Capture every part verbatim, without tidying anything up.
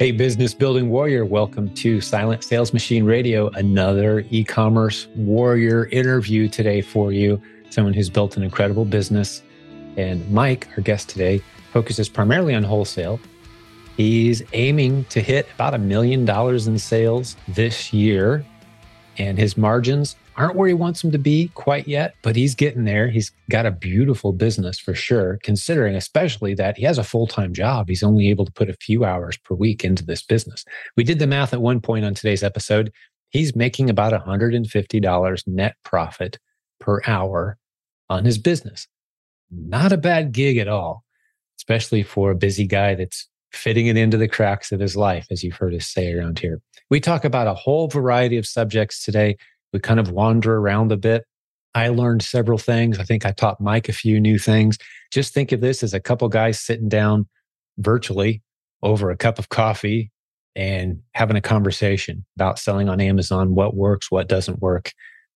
Hey, business building warrior, welcome to Silent Sales Machine Radio, another e-commerce warrior interview today for you, someone who's built an incredible business. And Mike, our guest today, focuses primarily on wholesale. He's aiming to hit about a million dollars in sales this year, and his margins aren't where he wants them to be quite yet, but he's getting there. He's got a beautiful business for sure, considering especially that he has a full-time job. He's only able to put a few hours per week into this business. We did the math at one point on today's episode. He's making about one hundred fifty dollars net profit per hour on his business. Not a bad gig at all, especially for a busy guy that's fitting it into the cracks of his life, as you've heard us say around here. We talk about a whole variety of subjects today. We kind of wander around a bit. I learned several things. I think I taught Mike a few new things. Just think of this as a couple guys sitting down virtually over a cup of coffee and having a conversation about selling on Amazon, what works, what doesn't work,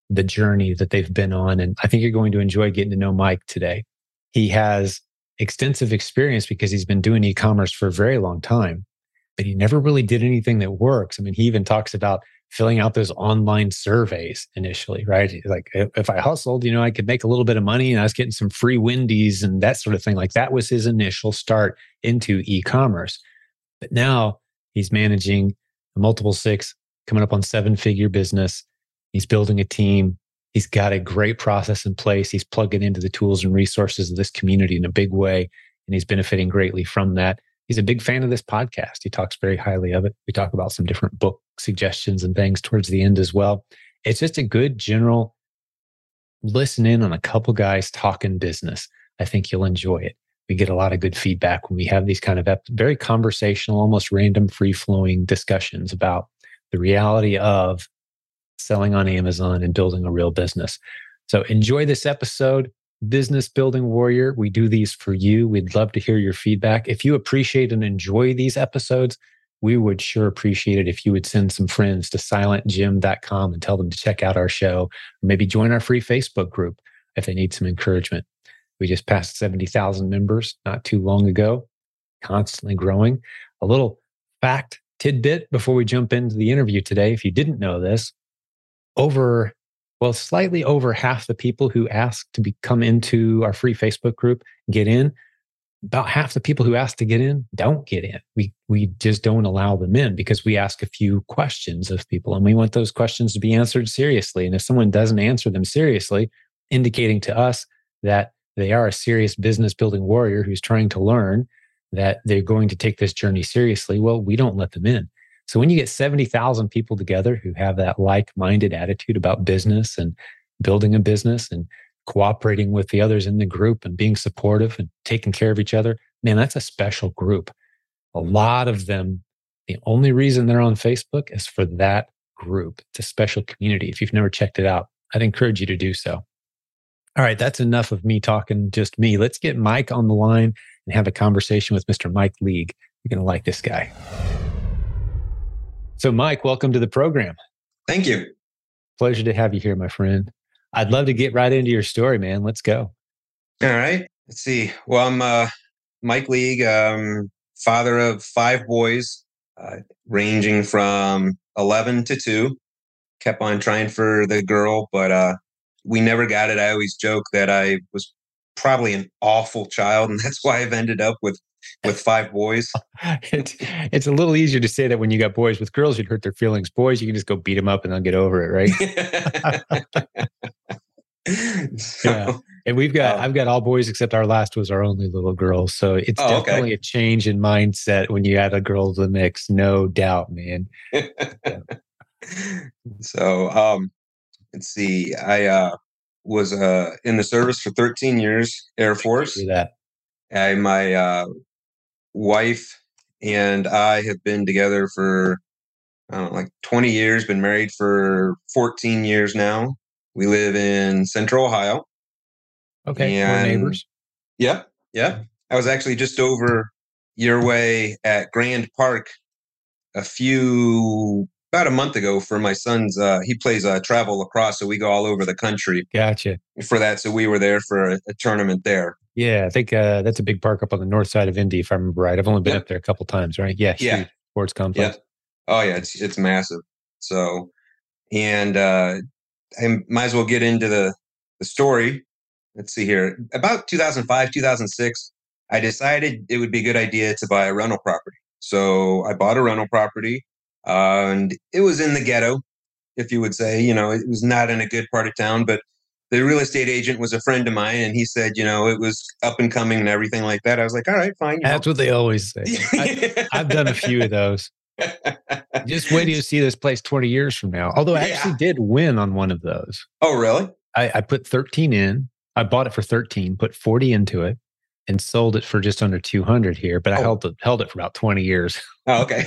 the journey that they've been on. And I think you're going to enjoy getting to know Mike today. He has extensive experience because he's been doing e-commerce for a very long time, but he never really did anything that works. I mean, he even talks about filling out those online surveys initially, right? Like, if I hustled, you know, I could make a little bit of money and I was getting some free Wendy's and that sort of thing. Like, that was his initial start into e-commerce. But now he's managing a multiple six, coming up on seven-figure business. He's building a team. He's got a great process in place. He's plugging into the tools and resources of this community in a big way, and he's benefiting greatly from that. He's a big fan of this podcast. He talks very highly of it. We talk about some different book suggestions and things towards the end as well. It's just a good general listen in on a couple guys talking business. I think you'll enjoy it. We get a lot of good feedback when we have these kind of ep- very conversational, almost random, free-flowing discussions about the reality of selling on Amazon and building a real business. So enjoy this episode. Business Building Warrior, we do these for you. We'd love to hear your feedback. If you appreciate and enjoy these episodes, we would sure appreciate it if you would send some friends to silent jim dot com and tell them to check out our show, or maybe join our free Facebook group if they need some encouragement. We just passed seventy thousand members not too long ago, constantly growing. A little fact tidbit before we jump into the interview today. If you didn't know this, over Well, slightly over half the people who ask to be, come into our free Facebook group get in. About half the people who ask to get in don't get in. We we just don't allow them in because we ask a few questions of people, and we want those questions to be answered seriously. And if someone doesn't answer them seriously, indicating to us that they are a serious business building warrior who's trying to learn, that they're going to take this journey seriously, well, we don't let them in. So when you get seventy thousand people together who have that like-minded attitude about business and building a business and cooperating with the others in the group and being supportive and taking care of each other, man, that's a special group. A lot of them, the only reason they're on Facebook is for that group. It's a special community. If you've never checked it out, I'd encourage you to do so. All right, that's enough of me talking, just me. Let's get Mike on the line and have a conversation with Mister Mike League. You're going to like this guy. So Mike, welcome to the program. Thank you. Pleasure to have you here, my friend. I'd love to get right into your story, man. Let's go. All right. Let's see. Well, I'm uh, Mike League, um, father of five boys, uh, ranging from eleven to two. Kept on trying for the girl, but uh, we never got it. I always joke that I was probably an awful child, and that's why I've ended up with with five boys. it's, it's a little easier to say that when you got boys. With girls, you'd hurt their feelings. Boys, you can just go beat them up and they'll get over it, right? so, yeah. And we've got, oh. I've got all boys except our last was our only little girl. So it's oh, definitely okay. A change in mindset when you add a girl to the mix. No doubt, man. yeah. So um, let's see. I uh, was uh, in the service for thirteen years, Air Force. Thank you for that. I, my uh, wife and I have been together for, I don't know, like twenty years, been married for fourteen years now. We live in Central Ohio. Okay, we're neighbors. Yeah, yeah. I was actually just over your way at Grand Park a few, about a month ago for my son's, uh, he plays uh, travel lacrosse, so we go all over the country. Gotcha. For that, so we were there for a, a tournament there. Yeah, I think uh, that's a big park up on the north side of Indy, if I remember right. I've only been yep. up there a couple times, right? Yeah, yeah, sports complex? Yeah. Oh yeah, it's it's massive. So, and uh, I might as well get into the, the story. Let's see here. About two thousand five, two thousand six, I decided it would be a good idea to buy a rental property. So I bought a rental property, uh, and it was in the ghetto, if you would say. You know, it was not in a good part of town, but the real estate agent was a friend of mine, and he said, you know, it was up and coming and everything like that. I was like, all right, fine. You know. That's what they always say. I, I've done a few of those. Just wait till you see this place twenty years from now. Although I yeah. actually did win on one of those. Oh, really? I, I put thirteen in. I bought it for thirteen, put forty into it, and sold it for just under two hundred here. But oh. I held it, held it for about twenty years. Oh, okay.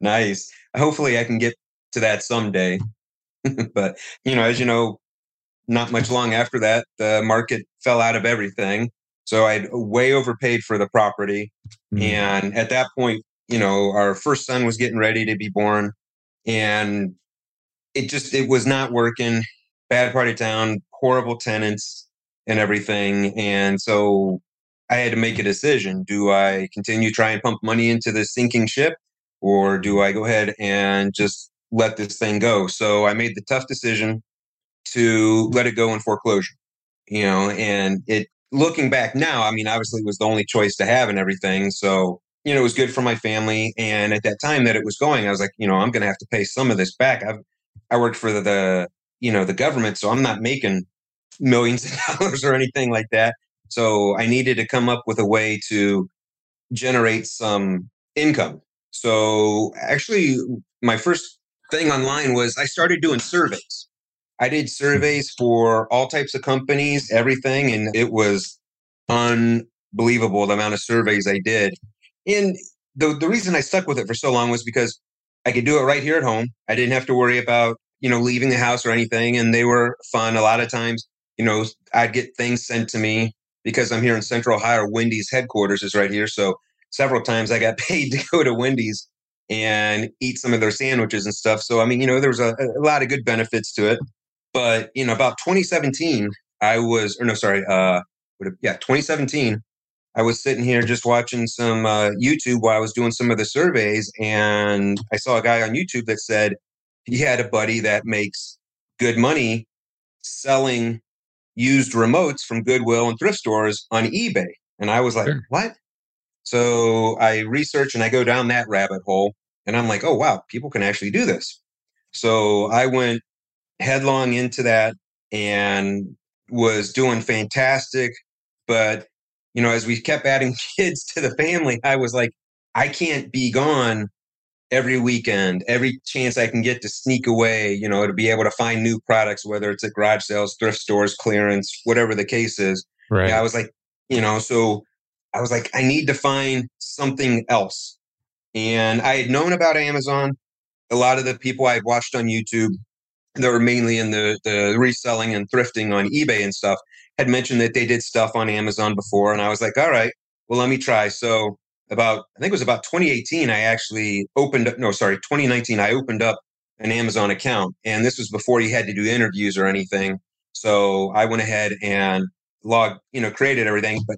Nice. Hopefully I can get to that someday. But, you know, as you know, not much long after that, the market fell out of everything. So I'd way overpaid for the property. Mm. And at that point, you know, our first son was getting ready to be born, and it just, it was not working. Bad part of town, horrible tenants and everything. And so I had to make a decision. Do I continue trying to pump money into this sinking ship, or do I go ahead and just let this thing go? So I made the tough decision to let it go in foreclosure, you know, and it, looking back now, I mean, obviously it was the only choice to have and everything. So, you know, it was good for my family. And at that time that it was going, I was like, you know, I'm going to have to pay some of this back. I've, I worked for the, the, you know, the government, so I'm not making millions of dollars or anything like that. So I needed to come up with a way to generate some income. So actually my first thing online was I started doing surveys. I did surveys for all types of companies, everything. And it was unbelievable the amount of surveys I did. And the the reason I stuck with it for so long was because I could do it right here at home. I didn't have to worry about, you know, leaving the house or anything. And they were fun. A lot of times, you know, I'd get things sent to me because I'm here in Central Ohio. Wendy's headquarters is right here. So several times I got paid to go to Wendy's and eat some of their sandwiches and stuff. So, I mean, you know, there was a, a lot of good benefits to it. But, you know, about twenty seventeen, I was, or no, sorry, uh, yeah, twenty seventeen, I was sitting here just watching some uh, YouTube while I was doing some of the surveys. And I saw a guy on YouTube that said he had a buddy that makes good money selling used remotes from Goodwill and thrift stores on eBay. And I was like, sure. What? So I research and I go down that rabbit hole, and I'm like, oh, wow, people can actually do this. So I went headlong into that and was doing fantastic. But, you know, as we kept adding kids to the family, I was like, I can't be gone every weekend, every chance I can get to sneak away, you know, to be able to find new products, whether it's at garage sales, thrift stores, clearance, whatever the case is. Right. I was like, you know, so I was like, I need to find something else. And I had known about Amazon. A lot of the people I had watched on YouTube that were mainly in the, the reselling and thrifting on eBay and stuff had mentioned that they did stuff on Amazon before. And I was like, all right, well, let me try. So about, I think it was about twenty eighteen, I actually opened up, no, sorry, twenty nineteen, I opened up an Amazon account. And this was before you had to do interviews or anything. So I went ahead and logged, you know, created everything. But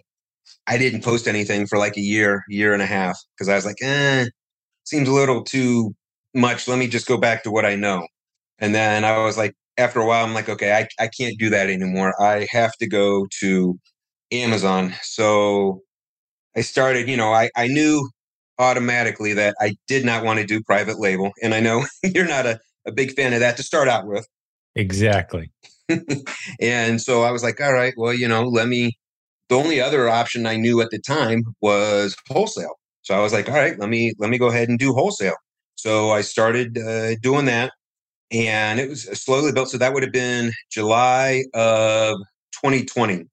I didn't post anything for like a year, year and a half, because I was like, eh, seems a little too much. Let me just go back to what I know. And then I was like, after a while, I'm like, okay, I, I can't do that anymore. I have to go to Amazon. So I started, you know, I, I knew automatically that I did not want to do private label. And I know you're not a, a big fan of that to start out with. Exactly. And so I was like, all right, well, you know, let me. The only other option I knew at the time was wholesale. So I was like, all right, let me let me go ahead and do wholesale. So I started uh, doing that, and it was slowly built. So that would have been July of twenty twenty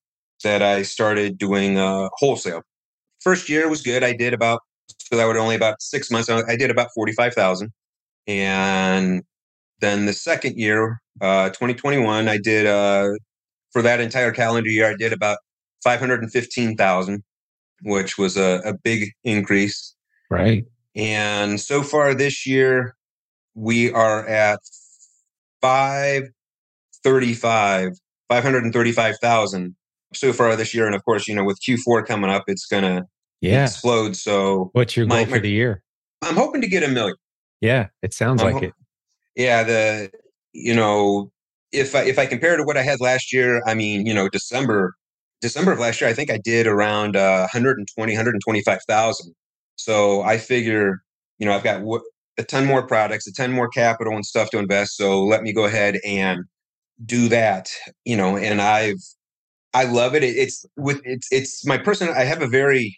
that I started doing uh, wholesale. First year was good. I did about, so that would only about six months. I did about forty-five thousand. And then the second year, uh, twenty twenty-one, I did, uh, for that entire calendar year, I did about five hundred fifteen thousand, which was a, a big increase. Right. And so far this year, we are at five hundred thirty-five thousand so far this year. And of course, you know, with Q four coming up, it's going to yeah. explode. So what's your goal my, my, for the year? I'm hoping to get a million. Yeah, it sounds I'm like ho- it. Yeah, the you know, if I if I compare to what I had last year, I mean, you know, December December of last year, I think I did around uh, one hundred twenty, one hundred twenty-five thousand. So I figure, you know, I've got w- a ton more products, a ton more capital and stuff to invest. So let me go ahead and do that, you know. And I've I love it. it it's with it's it's my person. I have a very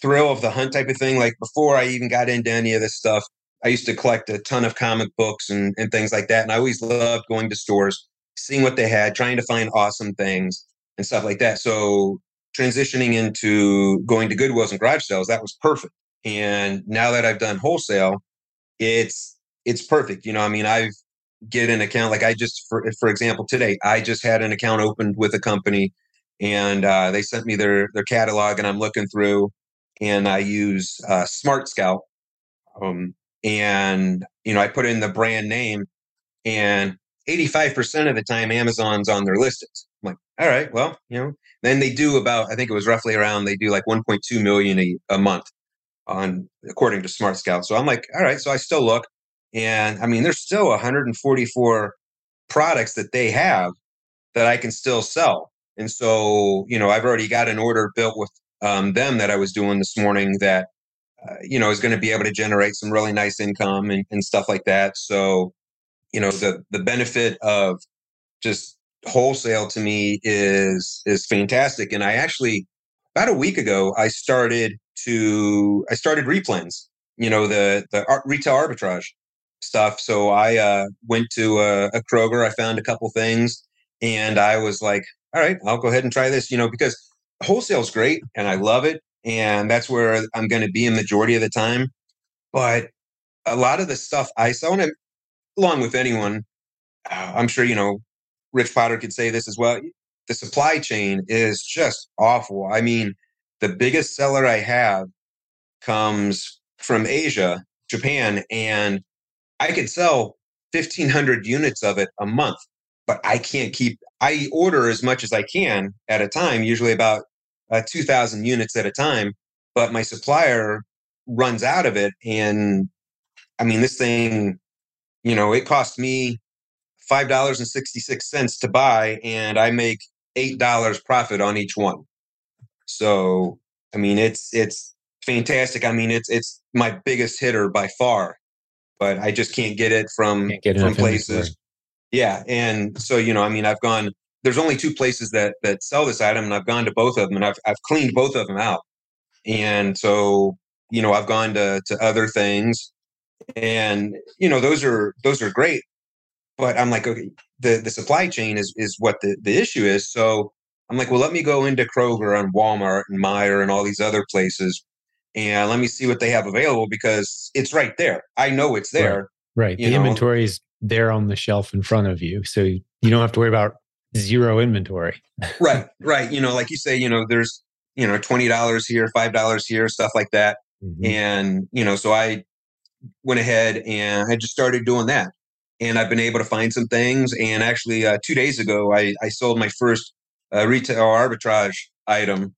thrill of the hunt type of thing. Like before I even got into any of this stuff, I used to collect a ton of comic books and, and things like that. And I always loved going to stores, seeing what they had, trying to find awesome things and stuff like that. So transitioning into going to Goodwills and garage sales, that was perfect. And now that I've done wholesale, it's it's perfect. You know, I mean, I get an account, like I just, for for example, today, I just had an account opened with a company and uh, they sent me their, their catalog and I'm looking through and I use uh, Smart Scout. Um, and, you know, I put in the brand name and eighty-five percent of the time Amazon's on their listings. I'm like, all right, well, you know, then they do about, I think it was roughly around, they do like one point two million a, a month on according to Smart Scout. So I'm like, all right, so I still look. And I mean, there's still one hundred forty-four products that they have that I can still sell. And so, you know, I've already got an order built with um, them that I was doing this morning that, uh, you know, is going to be able to generate some really nice income and, and stuff like that. So, you know, the the benefit of just wholesale to me is is fantastic. And I actually, about a week ago, I started to, I started replens, you know, the the art, retail arbitrage stuff. So I uh, went to a, a Kroger, I found a couple things and I was like, all right, I'll go ahead and try this, you know, because wholesale is great and I love it. And that's where I'm going to be a majority of the time. But a lot of the stuff I sell, and I'm, along with anyone, uh, I'm sure, you know, Rich Potter could say this as well. The supply chain is just awful. I mean, the biggest seller I have comes from Asia, Japan, and I could sell fifteen hundred units of it a month, but I can't keep, I order as much as I can at a time, usually about uh, two thousand units at a time, but my supplier runs out of it. And I mean, this thing, you know, it cost me five dollars and sixty-six cents to buy and I make eight dollars profit on each one. So, I mean, it's, it's fantastic. I mean, it's, it's my biggest hitter by far. But I just can't get it from, get from places. Yeah. And so, you know, I mean, I've gone, there's only two places that that sell this item and I've gone to both of them and I've I've cleaned both of them out. And so, you know, I've gone to, to other things and, you know, those are, those are great, but I'm like, okay, the, the supply chain is, is what the, the issue is. So I'm like, well, let me go into Kroger and Walmart and Meijer and all these other places and let me see what they have available because it's right there. I know it's there. Right. right. The know? inventory is there on the shelf in front of you. So you don't have to worry about zero inventory. Right. Right. You know, like you say, you know, there's, you know, twenty dollars here, five dollars here, stuff like that. Mm-hmm. And, you know, so I went ahead and I just started doing that. And I've been able to find some things. And actually uh, two days ago, I, I sold my first uh, retail arbitrage item.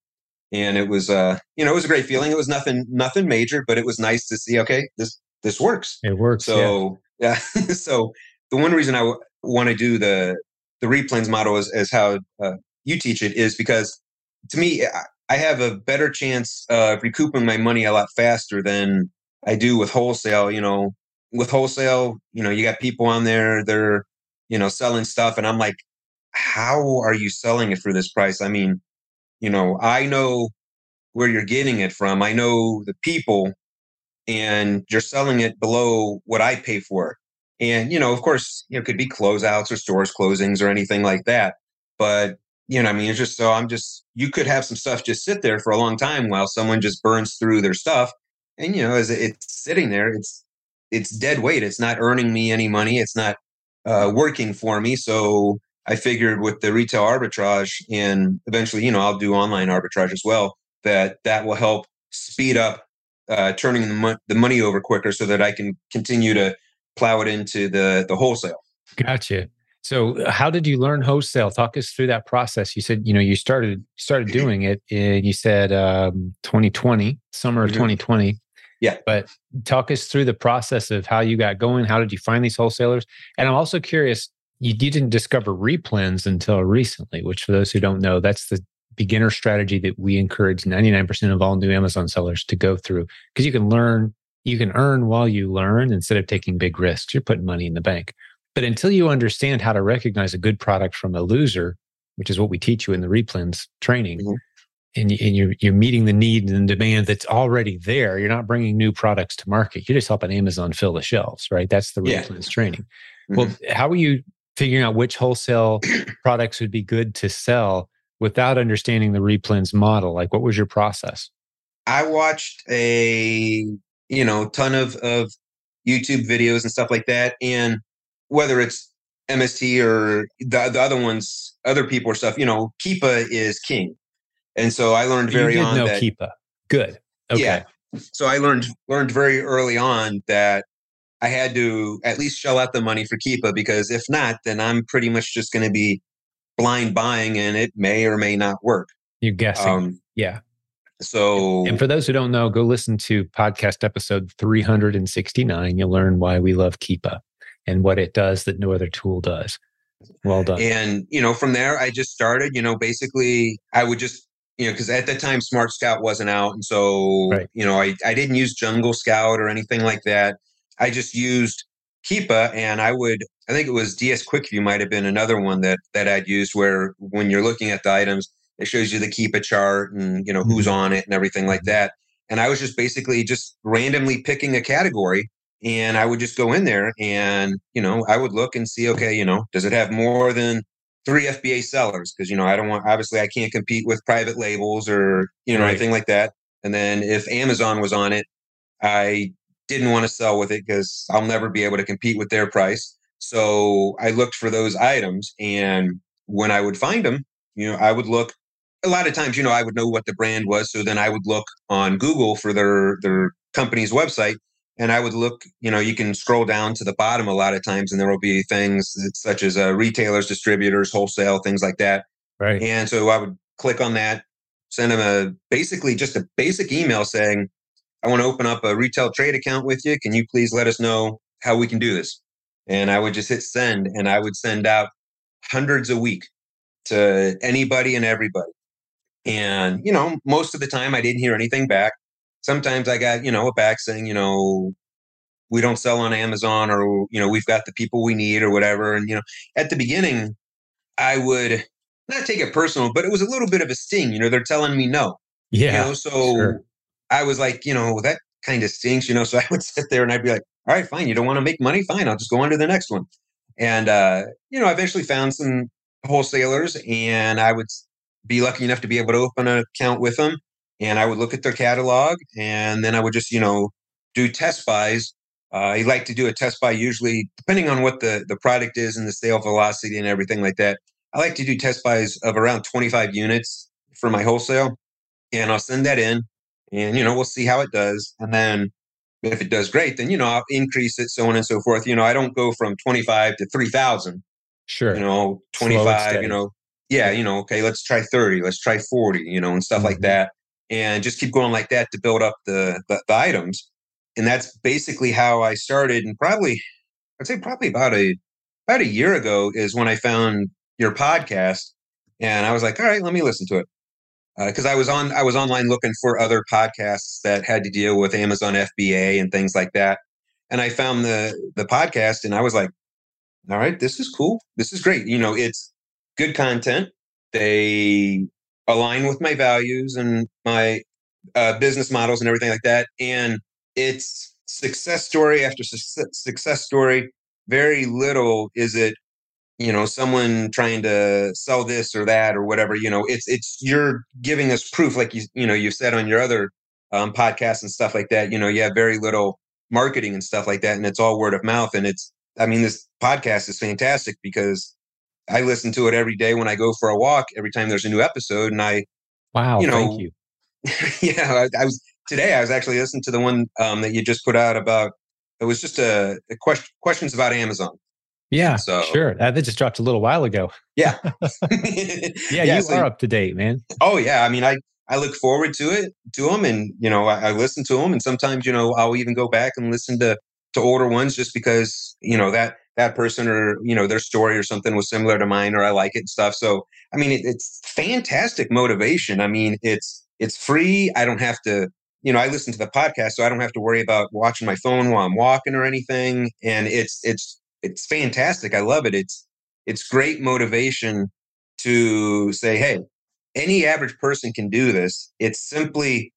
And it was, uh, you know, it was a great feeling. It was nothing, nothing major, but it was nice to see. Okay, this this works. It works. So yeah. yeah. So the one reason I w- want to do the the replens model is, is how uh, you teach it is because to me, I have a better chance of recouping my money a lot faster than I do with wholesale. You know, with wholesale, you know, you got people on there, they're, you know, selling stuff, and I'm like, how are you selling it for this price? I mean. You know, I know where you're getting it from. I know the people, and you're selling it below what I pay for it. And, you know, of course, you know, it could be closeouts or stores closings or anything like that. But, you know, I mean, it's just so I'm just, you could have some stuff just sit there for a long time while someone just burns through their stuff. And, you know, as it's sitting there, it's, it's dead weight. It's not earning me any money. It's not uh, working for me. So, I figured with the retail arbitrage and eventually, you know, I'll do online arbitrage as well, that that will help speed up uh, turning the, mo- the money over quicker so that I can continue to plow it into the, the wholesale. Gotcha. So how did you learn wholesale? Talk us through that process. You said, you know, you started started doing it in, you said um, twenty twenty, summer of mm-hmm. twenty twenty. Yeah. But talk us through the process of how you got going. How did you find these wholesalers? And I'm also curious, you, you didn't discover replens until recently, which for those who don't know, that's the beginner strategy that we encourage ninety-nine percent of all new Amazon sellers to go through, because you can learn, you can earn while you learn instead of taking big risks. You're putting money in the bank. But until you understand how to recognize a good product from a loser, which is what we teach you in the replens training, mm-hmm. and, and you're, you're meeting the need and demand that's already there, you're not bringing new products to market. You're just helping Amazon fill the shelves, right? That's the yeah. replens training. Mm-hmm. Well, how are you figuring out which wholesale products would be good to sell without understanding the replens model? Like, what was your process? I watched a you know ton of, of YouTube videos and stuff like that, and whether it's M S T or the, the other ones, other people or stuff, you know, Keepa is king. And so I learned very on that. You did know Keepa. Good. Okay. Yeah. So I learned learned very early on that I had to at least shell out the money for Keepa, because if not, then I'm pretty much just going to be blind buying and it may or may not work. You're guessing. Um, yeah. So, and for those who don't know, go listen to podcast episode three hundred sixty-nine. You'll learn why we love Keepa and what it does that no other tool does. Well done. And, you know, from there, I just started, you know, basically I would just, you know, because at that time, Smart Scout wasn't out. And so, right. you know, I, I didn't use Jungle Scout or anything like that. I just used Keepa, and I would, I think it was D S Quick View might have been another one that that I'd used, where when you're looking at the items, it shows you the Keepa chart and, you know, who's on it and everything like that. And I was just basically just randomly picking a category. And I would just go in there and, you know, I would look and see, okay, you know, does it have more than three F B A sellers? Because, you know, I don't want, obviously I can't compete with private labels or, you know, right. anything like that. And then if Amazon was on it, I didn't want to sell with it because I'll never be able to compete with their price. So I looked for those items. And when I would find them, you know, I would look, a lot of times, you know, I would know what the brand was. So then I would look on Google for their, their company's website. And I would look, you know, you can scroll down to the bottom a lot of times and there will be things such as uh, retailers, distributors, wholesale, things like that. Right. And so I would click on that, send them a basically just a basic email saying, I want to open up a retail trade account with you. Can you please let us know how we can do this? And I would just hit send, and I would send out hundreds a week to anybody and everybody. And, you know, most of the time I didn't hear anything back. Sometimes I got, you know, a back saying, you know, we don't sell on Amazon, or, you know, we've got the people we need or whatever. And, you know, at the beginning, I would not take it personal, but it was a little bit of a sting. You know, they're telling me no. Yeah. You know, so sure. I was like, you know, that kind of stinks, you know, so I would sit there and I'd be like, all right, fine. You don't want to make money? Fine. I'll just go on to the next one. And, uh, you know, I eventually found some wholesalers, and I would be lucky enough to be able to open an account with them. And I would look at their catalog, and then I would just, you know, do test buys. Uh, I like to do a test buy usually, depending on what the, the product is and the sale velocity and everything like that. I like to do test buys of around twenty-five units for my wholesale. And I'll send that in, and, you know, we'll see how it does. And then if it does great, then, you know, I'll increase it, so on and so forth. You know, I don't go from twenty-five to three thousand. Sure. You know, twenty-five, you know, yeah, you know, okay, let's try thirty, let's try forty, you know, and stuff mm-hmm. like that. And just keep going like that to build up the, the, the items. And that's basically how I started. And probably, I'd say probably about a about a year ago is when I found your podcast. And I was like, all right, let me listen to it. Because uh, I was on I was online looking for other podcasts that had to deal with Amazon F B A and things like that. And I found the the podcast, and I was like, all right, this is cool. This is great. You know, it's good content. They align with my values and my uh, business models and everything like that. And it's success story after su- success story. Very little is it, you know, someone trying to sell this or that or whatever. You know, it's it's you're giving us proof, like you you know you've said on your other um, podcasts and stuff like that. You know, you have very little marketing and stuff like that, and it's all word of mouth. And it's, I mean, this podcast is fantastic because I listen to it every day when I go for a walk, every time there's a new episode. And I, wow, you know, thank you. yeah, I, I was today, I was actually listening to the one um, that you just put out about, it was just a, a question, questions about Amazon. Yeah, so, sure. That just dropped a little while ago. Yeah. yeah, yeah, you so, are up to date, man. Oh, yeah. I mean, I, I look forward to it, to them. And, you know, I, I listen to them. And sometimes, you know, I'll even go back and listen to, to older ones just because, you know, that that person or, you know, their story or something was similar to mine or I like it and stuff. So, I mean, it, it's fantastic motivation. I mean, it's it's free. I don't have to, you know, I listen to the podcast, so I don't have to worry about watching my phone while I'm walking or anything. And it's it's. It's fantastic. I love it. It's it's great motivation to say, hey, any average person can do this. It's simply,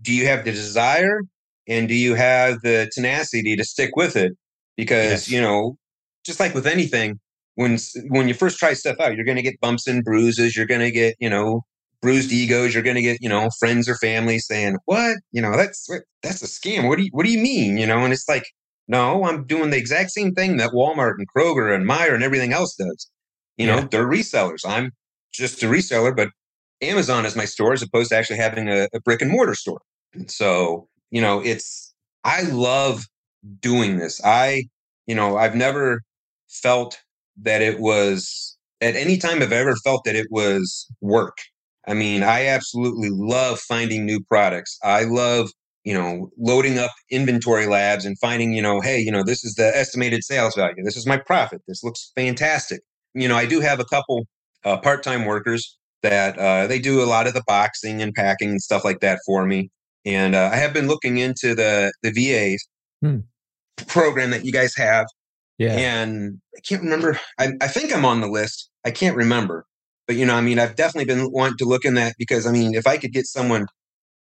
do you have the desire and do you have the tenacity to stick with it? Because, yes. you know, just like with anything, when when you first try stuff out, you're going to get bumps and bruises. You're going to get, you know, bruised egos. You're going to get, you know, friends or family saying, what? You know, that's that's a scam. What do you, what do you mean? You know, and it's like, no, I'm doing the exact same thing that Walmart and Kroger and Meijer and everything else does. You know, yeah. they're resellers. I'm just a reseller, but Amazon is my store as opposed to actually having a, a brick and mortar store. And so, you know, it's, I love doing this. I, you know, I've never felt that it was, at any time I've ever felt that it was work. I mean, I absolutely love finding new products. I love you know, loading up Inventory Labs and finding, you know, hey, you know, this is the estimated sales value. This is my profit. This looks fantastic. You know, I do have a couple uh, part-time workers that uh, they do a lot of the boxing and packing and stuff like that for me. And uh, I have been looking into the the V A's hmm. program that you guys have. Yeah. And I can't remember. I, I think I'm on the list. I can't remember. But, you know, I mean, I've definitely been wanting to look in that because, I mean, if I could get someone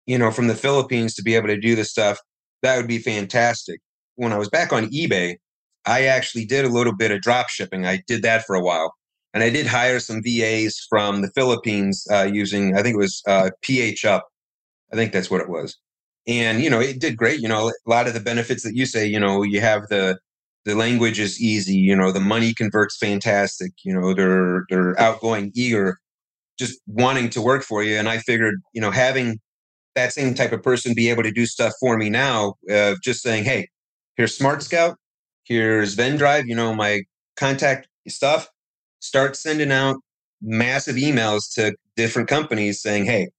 you know, from the Philippines to be able to do this stuff, that would be fantastic. When I was back on eBay, I actually did a little bit of drop shipping. I did that for a while. And I did hire some V A's from the Philippines uh, using, I think it was uh, P H Up. I think that's what it was. And, you know, it did great. You know, a lot of the benefits that you say, you know, you have the the language is easy. You know, the money converts fantastic. You know, they're they're outgoing, eager, just wanting to work for you. And I figured, you know, having that same type of person be able to do stuff for me now of uh, just saying, hey, here's Smart Scout, here's Vendrive, you know, my contact stuff, start sending out massive emails to different companies saying, hey,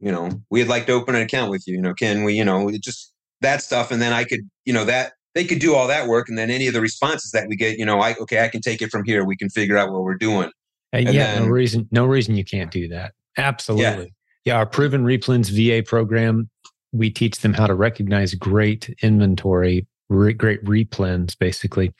you know, we'd like to open an account with you, you know, can we, you know, just that stuff. And then I could, you know, that they could do all that work. And then any of the responses that we get, you know, I, okay, I can take it from here. We can figure out what we're doing. And and yeah, then, no reason, no reason you can't do that. Absolutely. Yeah. Yeah, our Proven Replens V A program, we teach them how to recognize great inventory, re- great replens, basically.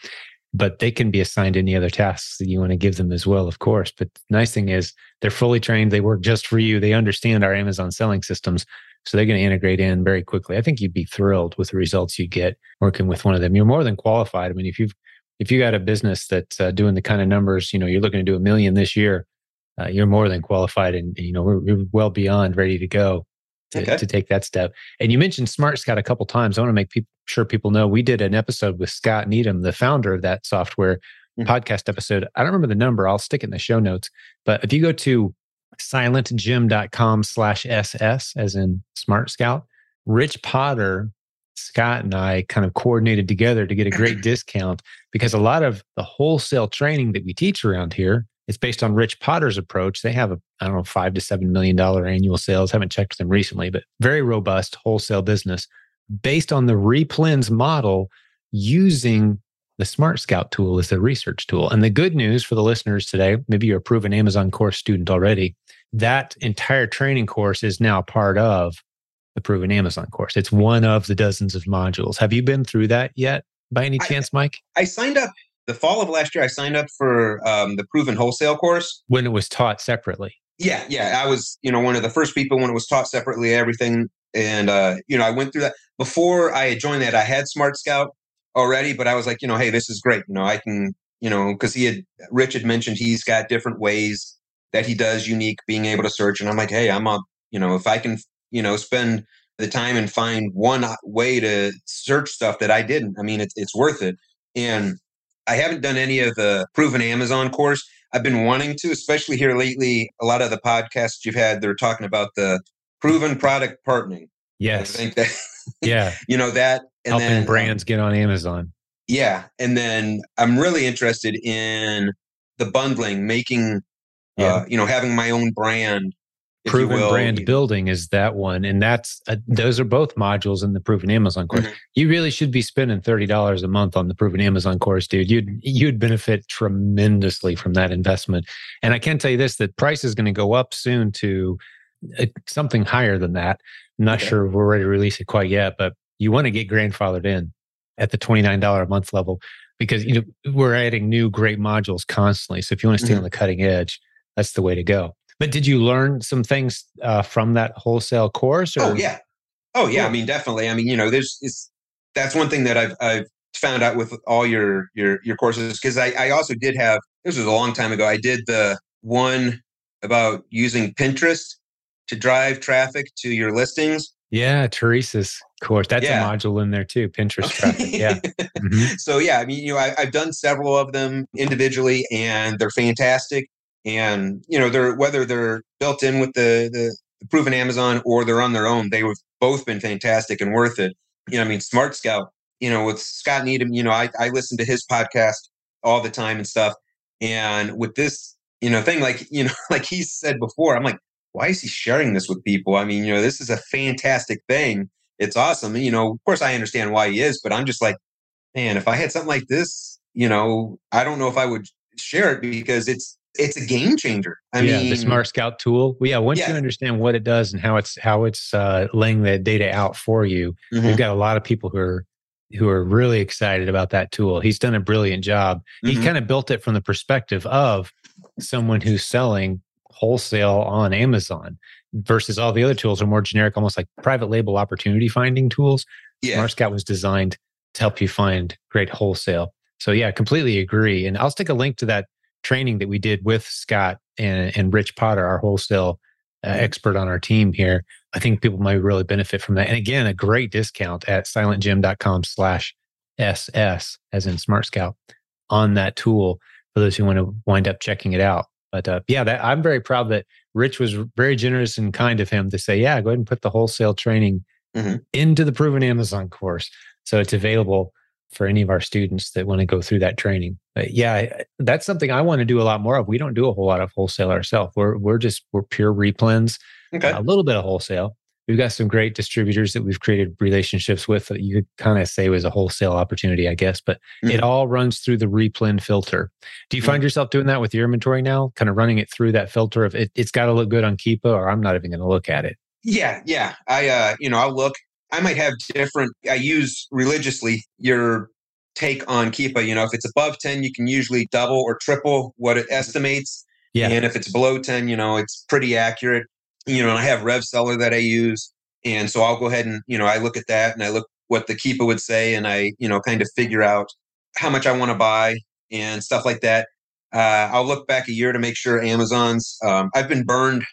But they can be assigned any other tasks that you want to give them as well, of course. But the nice thing is they're fully trained. They work just for you. They understand our Amazon selling systems. So they're going to integrate in very quickly. I think you'd be thrilled with the results you get working with one of them. You're more than qualified. I mean, if you've if you got a business that's uh, doing the kind of numbers, you know, you're looking to do a million this year, Uh, you're more than qualified and, you know, we're, we're well beyond ready to go to, okay. to take that step. And you mentioned Smart Scout a couple times. I want to make pe- sure people know we did an episode with Scott Needham, the founder of that software mm-hmm. podcast episode. I don't remember the number. I'll stick it in the show notes. But if you go to silent jim dot com slash S S, as in Smart Scout, Rich Potter, Scott and I kind of coordinated together to get a great discount because a lot of the wholesale training that we teach around here, it's based on Rich Potter's approach. They have a, I don't know, five to seven million dollar annual sales. Haven't checked them recently, but very robust wholesale business based on the replens model using the Smart Scout tool as the research tool. And the good news for the listeners today, maybe you're a Proven Amazon course student already, that entire training course is now part of the Proven Amazon course. It's one of the dozens of modules. Have you been through that yet by any I, chance, Mike? I signed up. The fall of last year, I signed up for um, the Proven Wholesale course. When it was taught separately. Yeah, yeah. I was, you know, one of the first people when it was taught separately, everything. And, uh, you know, I went through that. Before I joined that, I had Smart Scout already, but I was like, you know, hey, this is great. You know, I can, you know, because he had, Rich had mentioned he's got different ways that he does unique being able to search. And I'm like, hey, I'm a, you know, if I can, you know, spend the time and find one way to search stuff that I didn't, I mean, it's it's worth it. And I haven't done any of the Proven Amazon course. I've been wanting to, especially here lately. A lot of the podcasts you've had, they're talking about the proven product partnering. Yes. I think that, yeah. you know, that. And helping then, brands get on Amazon. Yeah. And then I'm really interested in the bundling, making, yeah. uh, you know, having my own brand. Proven brand building is that one. And that's, a, those are both modules in the Proven Amazon course. Mm-hmm. You really should be spending thirty dollars a month on the Proven Amazon course, dude. You'd, you'd benefit tremendously from that investment. And I can tell you this, the price is going to go up soon to uh, something higher than that. I'm not okay. sure we're ready to release it quite yet, but you want to get grandfathered in at the twenty-nine dollars a month level because, you know, we're adding new great modules constantly. So if you want to stay mm-hmm. on the cutting edge, that's the way to go. But did you learn some things uh, from that wholesale course? Or? Oh yeah, oh yeah. I mean, definitely. I mean, you know, there's it's, that's one thing that I've I've found out with all your your your courses, because I, I also did have, this was a long time ago, I did the one about using Pinterest to drive traffic to your listings. Yeah, Teresa's course. That's yeah. a module in there too. Pinterest okay. traffic. Yeah. Mm-hmm. So yeah, I mean, you know, I, I've done several of them individually, and they're fantastic. And, you know, they're, whether they're built in with the, the, the Proven Amazon or they're on their own, they've both been fantastic and worth it. You know, I mean, Smart Scout, you know, with Scott Needham, you know, I, I listen to his podcast all the time and stuff. And with this, you know, thing, like, you know, like he said before, I'm like, why is he sharing this with people? I mean, you know, this is a fantastic thing. It's awesome. And, you know, of course I understand why he is, but I'm just like, man, if I had something like this, you know, I don't know if I would share it because it's, It's a game changer. I yeah, mean, the Smart Scout tool. Well, yeah, once yeah. you understand what it does and how it's how it's uh, laying that data out for you, mm-hmm. we've got a lot of people who are who are really excited about that tool. He's done a brilliant job. Mm-hmm. He kind of built it from the perspective of someone who's selling wholesale on Amazon versus all the other tools are more generic, almost like private label opportunity finding tools. Yeah. Smart Scout was designed to help you find great wholesale. So yeah, completely agree. And I'll stick a link to that training that we did with Scott and, and Rich Potter, our wholesale uh, expert on our team here. I think people might really benefit from that. And again, a great discount at silent jim dot com slash S S, as in Smart Scout, on that tool for those who want to wind up checking it out. But uh, yeah, that, I'm very proud that Rich was very generous and kind of him to say, yeah, go ahead and put the wholesale training mm-hmm. into the Proven Amazon course. So it's available for any of our students that want to go through that training. But yeah, that's something I want to do a lot more of. We don't do a whole lot of wholesale ourselves. We're we're just, we're pure replens, okay. a little bit of wholesale. We've got some great distributors that we've created relationships with that you could kind of say was a wholesale opportunity, I guess, but mm-hmm. it all runs through the replen filter. Do you mm-hmm. find yourself doing that with your inventory now? Kind of running it through that filter of it, it's got to look good on Keepa or I'm not even going to look at it. Yeah, yeah. I, uh, you know, I'll look. I might have different, I use religiously your take on Keepa. You know, if it's above ten, you can usually double or triple what it estimates. Yeah. And if it's below ten, you know, it's pretty accurate. You know, and I have RevSeller that I use. And so I'll go ahead and, you know, I look at that and I look what the Keepa would say. And I, you know, kind of figure out how much I want to buy and stuff like that. Uh, I'll look back a year to make sure Amazon's, um, I've been burned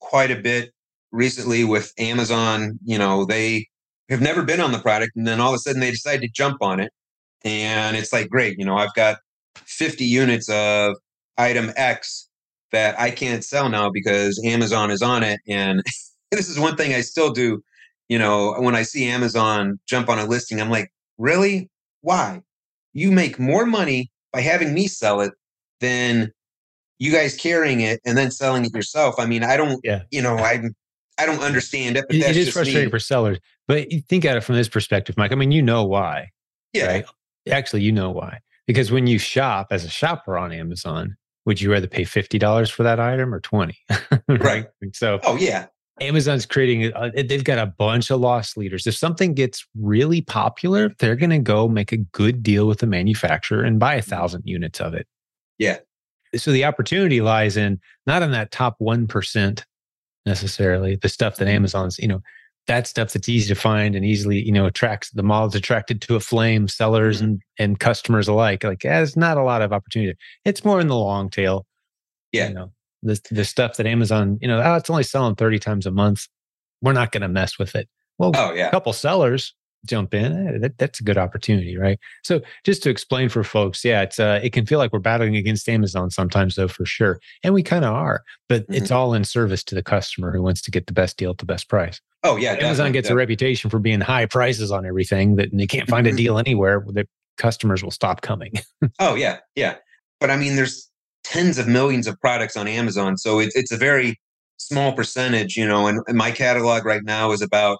quite a bit recently with Amazon. You know, they have never been on the product and then all of a sudden they decide to jump on it. And it's like, great, you know, I've got fifty units of item X that I can't sell now because Amazon is on it. And this is one thing I still do. You know, when I see Amazon jump on a listing, I'm like, really? Why? You make more money by having me sell it than you guys carrying it and then selling it yourself. I mean, I don't, yeah. you know, I'm, I don't understand it, but that's it is just frustrating me. For sellers. But think at it from this perspective, Mike. I mean, you know why. Yeah. Right? Actually, you know why. Because when you shop as a shopper on Amazon, would you rather pay fifty dollars for that item or twenty dollars? Right? Right. So, oh, yeah. Amazon's creating, uh, they've got a bunch of loss leaders. If something gets really popular, they're going to go make a good deal with the manufacturer and buy a thousand units of it. Yeah. So the opportunity lies in not in that top one percent. Necessarily the stuff that Amazon's, you know, that stuff that's easy to find and easily, you know, attracts the model's attracted to a flame, sellers mm-hmm. and, and customers alike. Like, yeah, there's not a lot of opportunity. It's more in the long tail. Yeah. You know, the, the stuff that Amazon, you know, oh, it's only selling thirty times a month. We're not going to mess with it. Well, oh, yeah. a couple sellers jump in. Hey, that, that's a good opportunity, right? So just to explain for folks, yeah, it's uh, it can feel like we're battling against Amazon sometimes though, for sure. And we kind of are, but mm-hmm. it's all in service to the customer who wants to get the best deal at the best price. Oh yeah. Amazon definitely, gets definitely. a reputation for being high prices on everything that and they can't find a deal anywhere. They're customers will stop coming. Oh, yeah. Yeah. But I mean, there's tens of millions of products on Amazon. So it, it's a very small percentage, you know, and, and my catalog right now is about,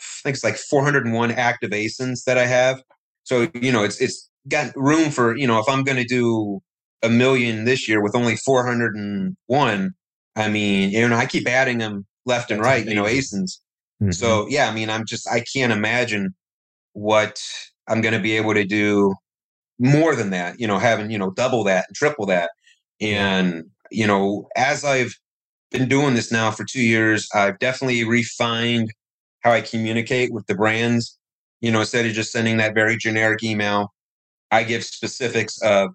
I think it's like four hundred one active A S I Ns that I have. So, you know, it's it's got room for, you know, if I'm going to do a million this year with only four hundred one, I mean, you know, I keep adding them left and right, you know, A S I Ns. Mm-hmm. So, yeah, I mean, I'm just, I can't imagine what I'm going to be able to do more than that, you know, having, you know, double that and triple that. And, you know, as I've been doing this now for two years, I've definitely refined how I communicate with the brands. You know, instead of just sending that very generic email, I give specifics of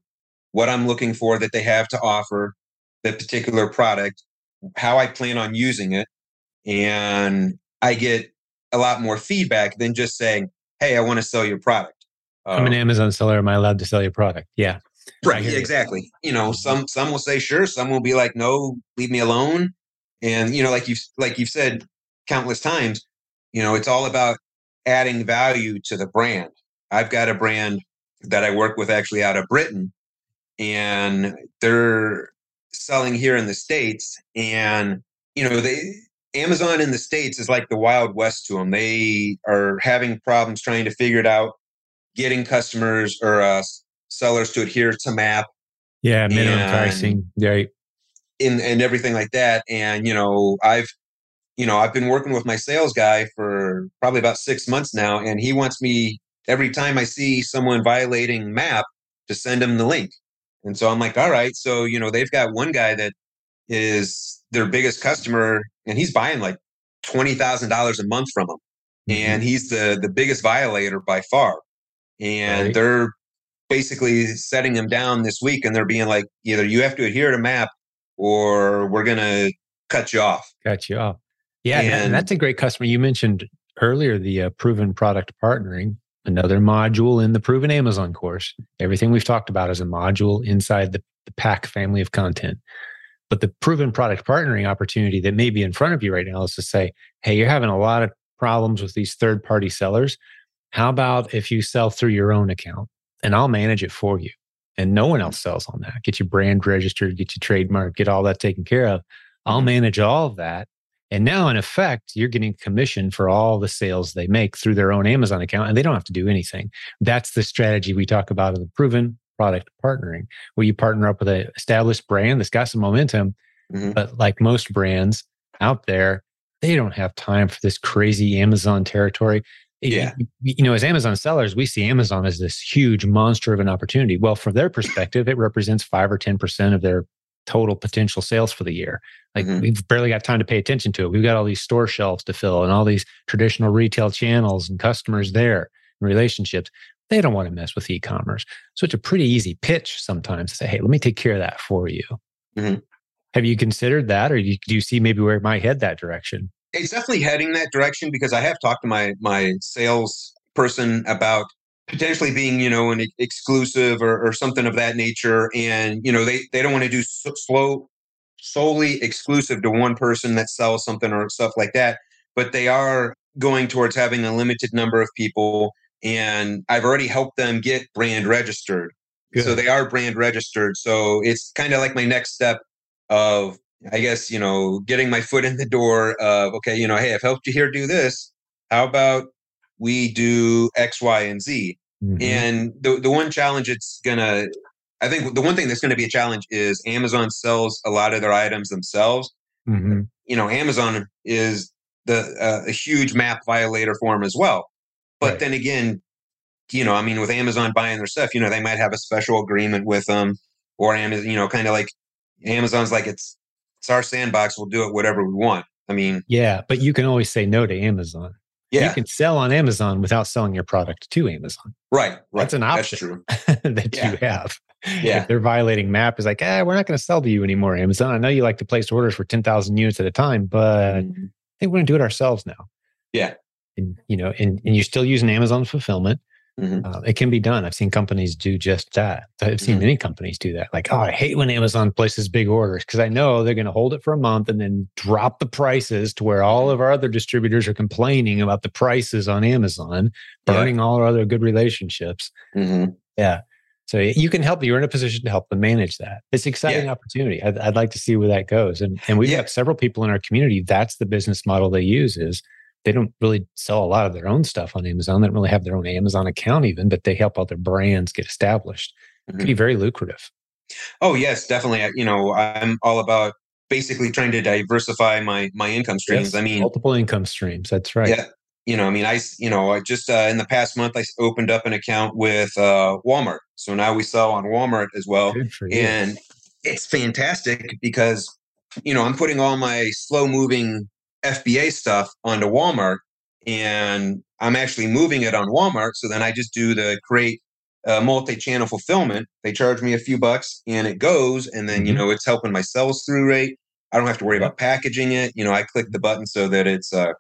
what I'm looking for that they have to offer, the particular product, how I plan on using it. And I get a lot more feedback than just saying, hey, I want to sell your product. Um, I'm an Amazon seller. Am I allowed to sell your product? Yeah. Right. Exactly. You know, some some will say sure. Some will be like, no, leave me alone. And, you know, like you've, like you've said countless times, you know, it's all about adding value to the brand. I've got a brand that I work with actually out of Britain, and they're selling here in the States. And, you know, they, Amazon in the States is like the Wild West to them. They are having problems trying to figure it out, getting customers or uh, sellers to adhere to M A P. Yeah, minimum and, pricing, right? And, and everything like that. And, you know, I've, you know, I've been working with my sales guy for probably about six months now, and he wants me, every time I see someone violating M A P, to send him the link. And so I'm like, all right. So, you know, they've got one guy that is their biggest customer, and he's buying like twenty thousand dollars a month from them. Mm-hmm. And he's the, the biggest violator by far. And right. They're basically setting him down this week, and they're being like, either you have to adhere to M A P or we're going to cut you off. Cut you off. Yeah, and, and that's a great customer. You mentioned earlier the uh, proven product partnering, another module in the Proven Amazon course. Everything we've talked about is a module inside the, the pack family of content. But the proven product partnering opportunity that may be in front of you right now is to say, hey, you're having a lot of problems with these third-party sellers. How about if you sell through your own account and I'll manage it for you and no one else sells on that? Get your brand registered, get your trademark, get all that taken care of. I'll manage all of that. And now, in effect, you're getting commission for all the sales they make through their own Amazon account, and they don't have to do anything. That's the strategy we talk about in the proven product partnering, where you partner up with an established brand that's got some momentum. Mm-hmm. But like most brands out there, they don't have time for this crazy Amazon territory. Yeah. You, you know, as Amazon sellers, we see Amazon as this huge monster of an opportunity. Well, from their perspective, it represents five or ten percent of their total potential sales for the year. Like mm-hmm. We've barely got time to pay attention to it. We've got all these store shelves to fill and all these traditional retail channels and customers there and relationships. They don't want to mess with e-commerce. So it's a pretty easy pitch sometimes to say, hey, let me take care of that for you. Mm-hmm. Have you considered that? Or do you, do you see maybe where it might head that direction? It's definitely heading that direction, because I have talked to my my sales person about potentially being, you know, an exclusive or, or something of that nature. And, you know, they, they don't want to do so, slow, solely exclusive to one person that sells something or stuff like that. But they are going towards having a limited number of people. And I've already helped them get brand registered. Good. So they are brand registered. So it's kind of like my next step of, I guess, you know, getting my foot in the door of, okay, you know, hey, I've helped you here do this. How about we do X, Y, and Z. Mm-hmm. And the the one challenge it's going to, I think the one thing that's going to be a challenge is Amazon sells a lot of their items themselves. Mm-hmm. You know, Amazon is the uh, a huge M A P violator for them as well. But right. Then again, you know, I mean, with Amazon buying their stuff, you know, they might have a special agreement with them, or Amazon, you know, kind of like Amazon's like, it's, it's our sandbox. We'll do it whatever we want. I mean. Yeah, but you can always say no to Amazon. Yeah. You can sell on Amazon without selling your product to Amazon. Right. right. That's an option. That's true. that yeah. you have. Yeah. If they're violating M A P, is like, eh, we're not going to sell to you anymore, Amazon. I know you like to place orders for ten thousand units at a time, but mm-hmm. I think we're going to do it ourselves now. Yeah. And, you know, and, and you're still using Amazon fulfillment, Mm-hmm. Uh, it can be done. I've seen companies do just that. I've seen mm-hmm. many companies do that. Like, oh, I hate when Amazon places big orders because I know they're going to hold it for a month and then drop the prices to where all of our other distributors are complaining about the prices on Amazon, burning yeah. all our other good relationships. Mm-hmm. Yeah. So you can help. You're in a position to help them manage that. It's an exciting yeah. opportunity. I'd, I'd like to see where that goes. And and we've yeah. got several people in our community. That's the business model they use is they don't really sell a lot of their own stuff on Amazon. They don't really have their own Amazon account even, but they help other brands get established. Mm-hmm. It can be very lucrative. Oh, yes, definitely. I, you know, I'm all about basically trying to diversify my my income streams. Yes, I mean, multiple income streams. That's right. Yeah. You know, I mean, I, you know, I just uh, in the past month, I opened up an account with uh, Walmart. So now we sell on Walmart as well. And it's fantastic because, you know, I'm putting all my slow moving F B A stuff onto Walmart and I'm actually moving it on Walmart. So then I just do the create uh, multi-channel fulfillment. They charge me a few bucks and it goes. And then, mm-hmm. you know, it's helping my sales through rate. I don't have to worry about packaging it. You know, I click the button so that it's uh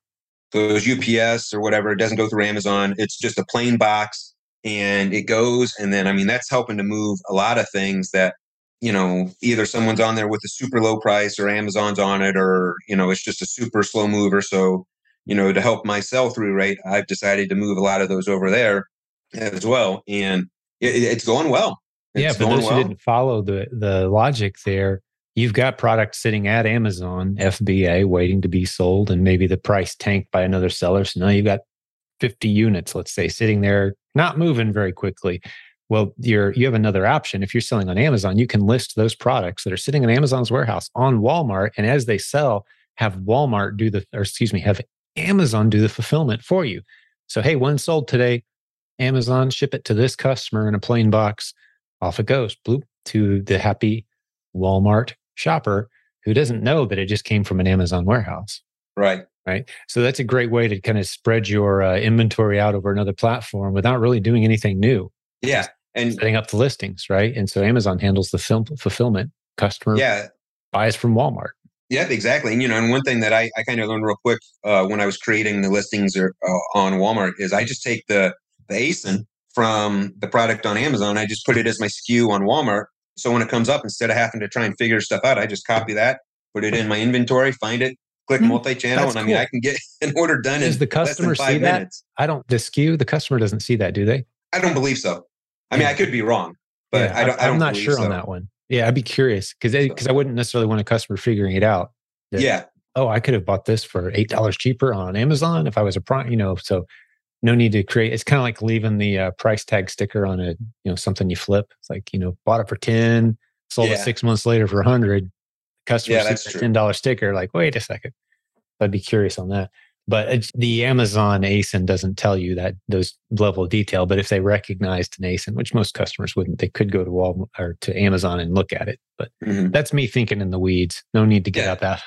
goes U P S or whatever. It doesn't go through Amazon. It's just a plain box and it goes. And then, I mean, that's helping to move a lot of things that, you know, either someone's on there with a super low price or Amazon's on it, or, you know, it's just a super slow mover. So, you know, to help my sell through rate, I've decided to move a lot of those over there as well. And it, it's going well. It's yeah. For those well. who didn't follow the, the logic there, you've got products sitting at Amazon, F B A, waiting to be sold, and maybe the price tanked by another seller. So now you've got fifty units, let's say, sitting there, not moving very quickly. Well, you're, you have another option. If you're selling on Amazon, you can list those products that are sitting in Amazon's warehouse on Walmart. And as they sell, have Walmart do the, or excuse me, have Amazon do the fulfillment for you. So, hey, one sold today, Amazon, ship it to this customer in a plain box. Off it goes, bloop, to the happy Walmart shopper who doesn't know that it just came from an Amazon warehouse. Right. Right. So that's a great way to kind of spread your uh, inventory out over another platform without really doing anything new. Yeah. And setting up the listings. Right. And so Amazon handles the film, fulfillment. Customer yeah. buys from Walmart. Yeah, exactly. And, you know, and one thing that I, I kind of learned real quick uh, when I was creating the listings or, uh, on Walmart is I just take the, the A S I N from the product on Amazon. I just put it as my S K U on Walmart. So when it comes up, instead of having to try and figure stuff out, I just copy that, put it in my inventory, find it, click multi-channel, That's and I mean, cool. I can get an order done Does in the customer less than five see that? minutes. I don't, the S K U, the customer doesn't see that, do they? I don't believe so. I yeah. mean, I could be wrong, but yeah, I don't. I don't I'm not sure so. on that one. Yeah, I'd be curious because because I wouldn't necessarily want a customer figuring it out. That, yeah. Oh, I could have bought this for eight dollars cheaper on Amazon if I was a prime, you know. So no need to create. It's kind of like leaving the uh, price tag sticker on a, you know, something you flip. It's like, you know, bought it for ten, sold yeah. it six months later for a hundred. Customer yeah, sees a ten dollar sticker. Like, wait a second. I'd be curious on that. But it's, the Amazon A S I N doesn't tell you that those level of detail. But if they recognized an A S I N, which most customers wouldn't, they could go to Walmart or to Amazon and look at it. But mm-hmm. that's me thinking in the weeds. No need to get yeah. out that.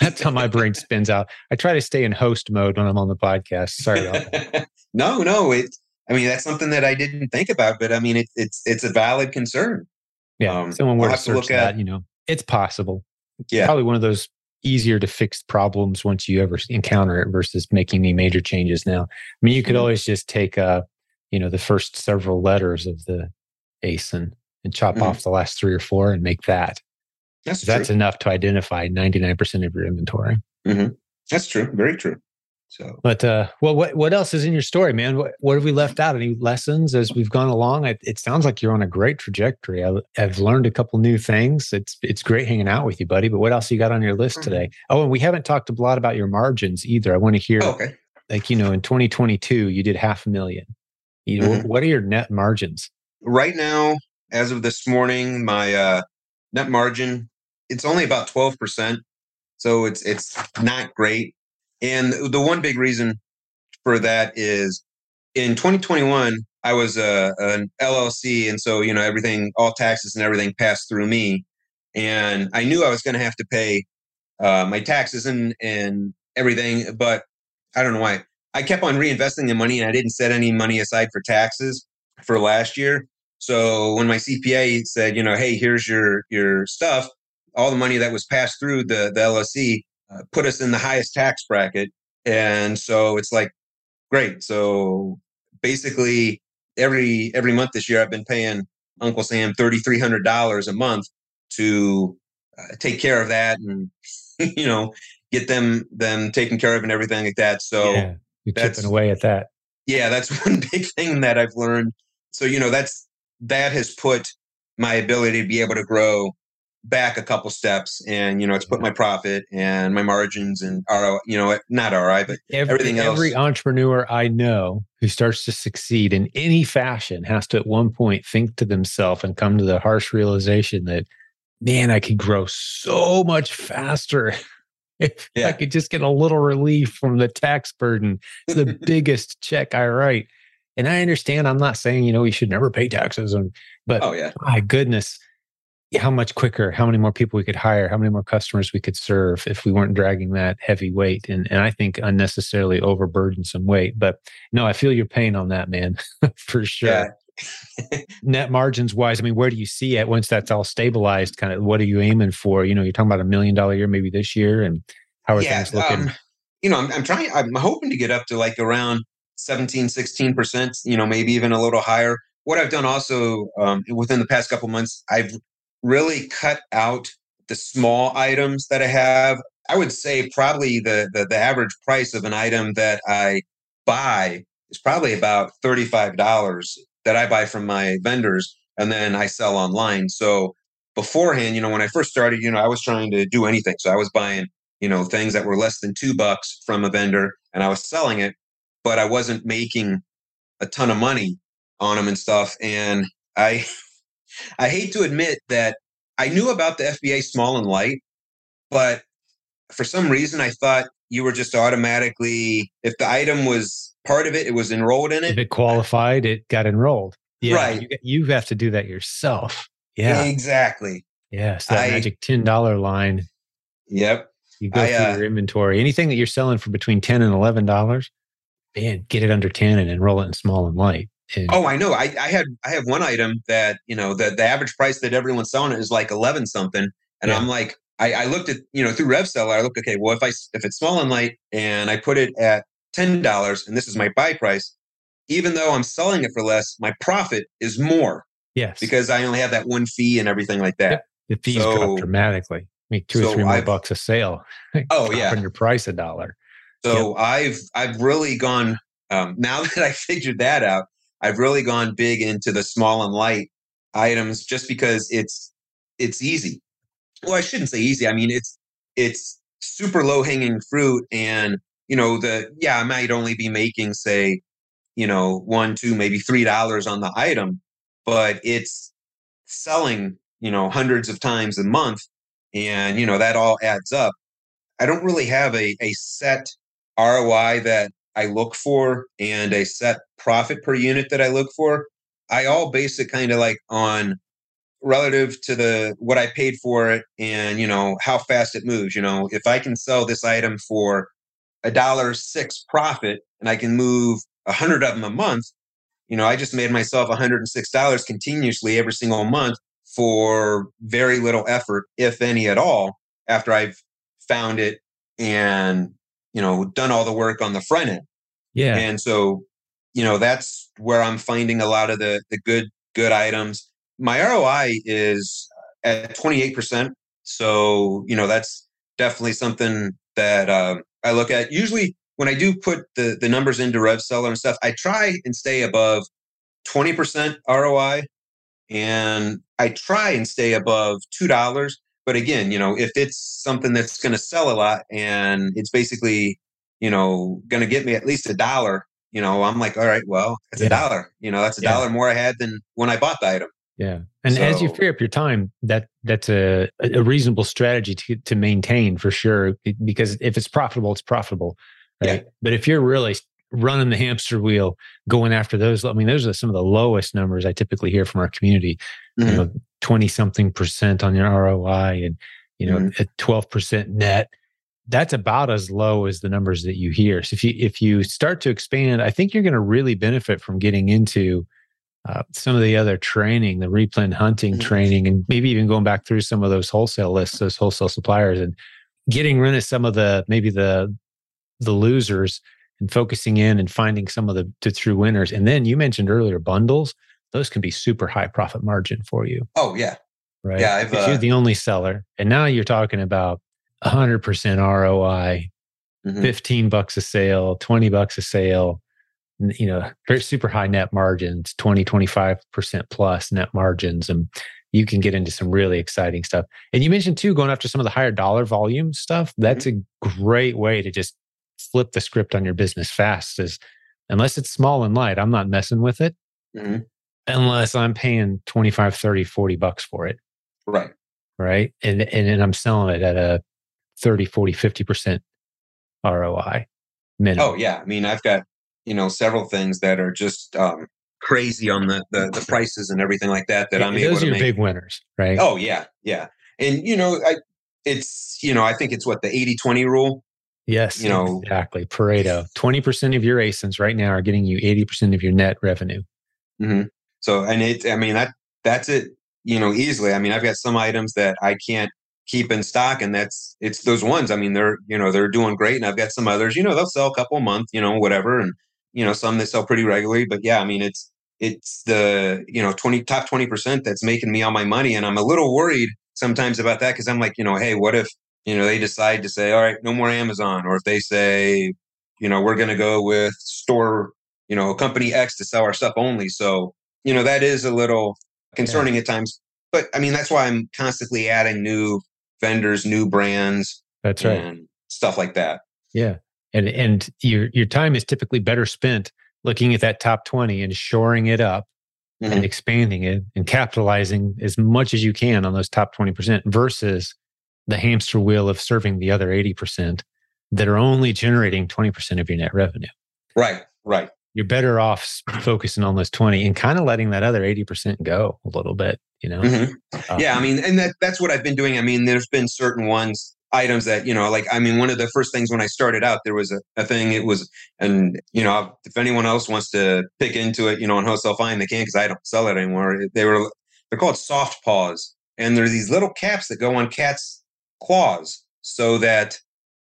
That's how my brain spins out. I try to stay in host mode when I'm on the podcast. Sorry about that. No, no. It, I mean, that's something that I didn't think about. But I mean, it, it's it's a valid concern. Yeah. Um, someone were to search to look that, at, you know, it's possible. Yeah. Probably one of those easier to fix problems once you ever encounter it versus making any major changes now. I mean, you could always just take, uh, you know, the first several letters of the A S I N and chop mm-hmm. off the last three or four and make that. That's true. That's enough to identify ninety-nine percent of your inventory. Mm-hmm. That's true. Very true. So, but uh, well, what what else is in your story, man? What what have we left out? Any lessons as we've gone along? It, it sounds like you're on a great trajectory. I, I've learned a couple new things. It's it's great hanging out with you, buddy. But what else you got on your list today? Oh, and we haven't talked a lot about your margins either. I want to hear, oh, okay. like you know, in twenty twenty-two, you did half a million. You know, mm-hmm. what are your net margins right now? As of this morning, my uh, net margin, it's only about twelve percent, so it's it's not great. And the one big reason for that is in twenty twenty-one, I was a, an L L C. And so, you know, everything, all taxes and everything passed through me. And I knew I was going to have to pay uh, my taxes and, and everything. But I don't know why. I kept on reinvesting the money and I didn't set any money aside for taxes for last year. So when my C P A said, you know, hey, here's your, your stuff, all the money that was passed through the, the L L C, Uh, put us in the highest tax bracket. And so it's like, great. So basically every every month this year, I've been paying Uncle Sam thirty-three hundred dollars a month to uh, take care of that and, you know, get them them taken care of and everything like that. So yeah, you're chipping away at that. Yeah, that's one big thing that I've learned. So, you know, that's that has put my ability to be able to grow back a couple steps, and, you know, it's put my profit and my margins and R O I, you know, not R O I, but every, everything else. Every entrepreneur I know who starts to succeed in any fashion has to at one point think to themselves and come to the harsh realization that, man, I could grow so much faster if yeah. I could just get a little relief from the tax burden. It's the biggest check I write. And I understand, I'm not saying, you know, you should never pay taxes, and, but oh, yeah. my goodness, how much quicker, how many more people we could hire, how many more customers we could serve if we weren't dragging that heavy weight. And, and I think unnecessarily overburdensome weight. But no, I feel your pain on that, man, for sure. Yeah. Net margins wise, I mean, where do you see it once that's all stabilized? Kind of what are you aiming for? You know, you're talking about a million dollar year maybe this year, and how are yeah, things looking? Um, you know, I'm, I'm trying, I'm hoping to get up to like around seventeen, sixteen percent, you know, maybe even a little higher. What I've done also um, within the past couple months, I've really cut out the small items that I have. I would say probably the, the the average price of an item that I buy is probably about thirty-five dollars that I buy from my vendors, and then I sell online. So beforehand, you know, when I first started, you know, I was trying to do anything. So I was buying, you know, things that were less than two bucks from a vendor, and I was selling it, but I wasn't making a ton of money on them and stuff. And I... I hate to admit that I knew about the F B A small and light, but for some reason I thought you were just automatically, if the item was part of it, it was enrolled in it. If it qualified, it got enrolled. Yeah, right. You, you have to do that yourself. Yeah. Exactly. Yeah. So that I, magic ten dollar line. Yep. You go I, through uh, your inventory. Anything that you're selling for between ten and eleven dollars, man, get it under ten and enroll it in small and light. And oh, I know. I, I had I have one item that, you know, the, the average price that everyone's selling it is like eleven something. And yeah. I'm like, I, I looked at, you know, through RevSeller, I looked, okay, well, if I if it's small and light and I put it at ten dollars and this is my buy price, even though I'm selling it for less, my profit is more. Yes. Because I only have that one fee and everything like that. Yep. The fees so, go up dramatically. I mean, two so or three more I've, bucks a sale. Oh, yeah. Dropping your price a dollar. So yep. I've I've really gone, um, now that I figured that out, I've really gone big into the small and light items just because it's it's easy. Well, I shouldn't say easy. I mean, it's it's super low hanging fruit, and you know the yeah, I might only be making say, you know, one, two, maybe three dollars on the item, but it's selling, you know, hundreds of times a month, and you know that all adds up. I don't really have a a set R O I that I look for and a set profit per unit that I look for. I all base it kind of like on relative to the what I paid for it and, you know, how fast it moves. You know, if I can sell this item for a dollar six profit and I can move a hundred of them a month, you know, I just made myself one hundred six dollars continuously every single month for very little effort, if any at all, after I've found it and, you know, done all the work on the front end. Yeah. And so, you know, that's where I'm finding a lot of the the good, good items. My R O I is at twenty-eight percent. So, you know, that's definitely something that uh, I look at. Usually when I do put the, the numbers into RevSeller and stuff, I try and stay above twenty percent R O I, and I try and stay above two dollars. But again, you know, if it's something that's going to sell a lot and it's basically, you know, going to get me at least a dollar, you know, I'm like, all right, well, it's yeah. a dollar. You know, that's a yeah. dollar more I had than when I bought the item. Yeah. And so, as you free up your time, that that's a, a reasonable strategy to, to maintain for sure. Because if it's profitable, it's profitable. Right? Yeah. But if you're really running the hamster wheel, going after those, I mean, those are some of the lowest numbers I typically hear from our community. Mm-hmm. You know, twenty something percent on your R O I and, you know, mm-hmm. at twelve percent net, that's about as low as the numbers that you hear. So if you, if you start to expand, I think you're going to really benefit from getting into uh, some of the other training, the replen hunting mm-hmm. training, and maybe even going back through some of those wholesale lists, those wholesale suppliers, and getting rid of some of the, maybe the, the losers and focusing in and finding some of the, the true winners. And then you mentioned earlier bundles; those can be super high profit margin for you. Oh yeah, right. Yeah, I've, uh, you're the only seller, and now you're talking about a hundred percent R O I, mm-hmm. fifteen bucks a sale, twenty bucks a sale. You know, super high net margins, twenty, twenty-five percent plus net margins, and you can get into some really exciting stuff. And you mentioned too, going after some of the higher dollar volume stuff. That's mm-hmm. a great way to just flip the script on your business fast. Is unless it's small and light, I'm not messing with it mm-hmm. unless I'm paying twenty-five, thirty, forty bucks for it. Right. Right. And, and and I'm selling it at a thirty, forty, fifty percent R O I minimum. Oh yeah. I mean, I've got, you know, several things that are just um, crazy on the, the the prices and everything like that, that yeah, I'm able to make. Those are your big winners, right? Oh yeah. Yeah. And you know, I, it's, you know, I think it's what, the eighty-twenty rule. Yes, you know, exactly. Pareto. twenty percent of your A S I Ns right now are getting you eighty percent of your net revenue. Mm-hmm. So, and it, I mean, that that's it, you know, easily. I mean, I've got some items that I can't keep in stock, and that's, it's those ones. I mean, they're, you know, they're doing great. And I've got some others, you know, they'll sell a couple a month, you know, whatever. And, you know, some that sell pretty regularly, but yeah, I mean, it's, it's the, you know, twenty, top twenty percent that's making me all my money. And I'm a little worried sometimes about that, because I'm like, you know, hey, what if, you know, they decide to say, all right, no more Amazon. Or if they say, you know, we're going to go with store, you know, company X to sell our stuff only. So, you know, that is a little concerning yeah. at times. But I mean, that's why I'm constantly adding new vendors, new brands. That's right. And stuff like that. Yeah. And and your your time is typically better spent looking at that top twenty and shoring it up mm-hmm. and expanding it and capitalizing as much as you can on those top twenty percent versus the hamster wheel of serving the other eighty percent that are only generating twenty percent of your net revenue. Right, right. You're better off focusing on those twenty and kind of letting that other eighty percent go a little bit, you know? Mm-hmm. Um, yeah, I mean, and that that's what I've been doing. I mean, there's been certain ones, items that, you know, like, I mean, one of the first things when I started out, there was a, a thing, it was, and, you know, if anyone else wants to pick into it, you know, on wholesale fine, they can, because I don't sell it anymore. They were, they're called soft paws. And there's these little caps that go on cats' claws so that,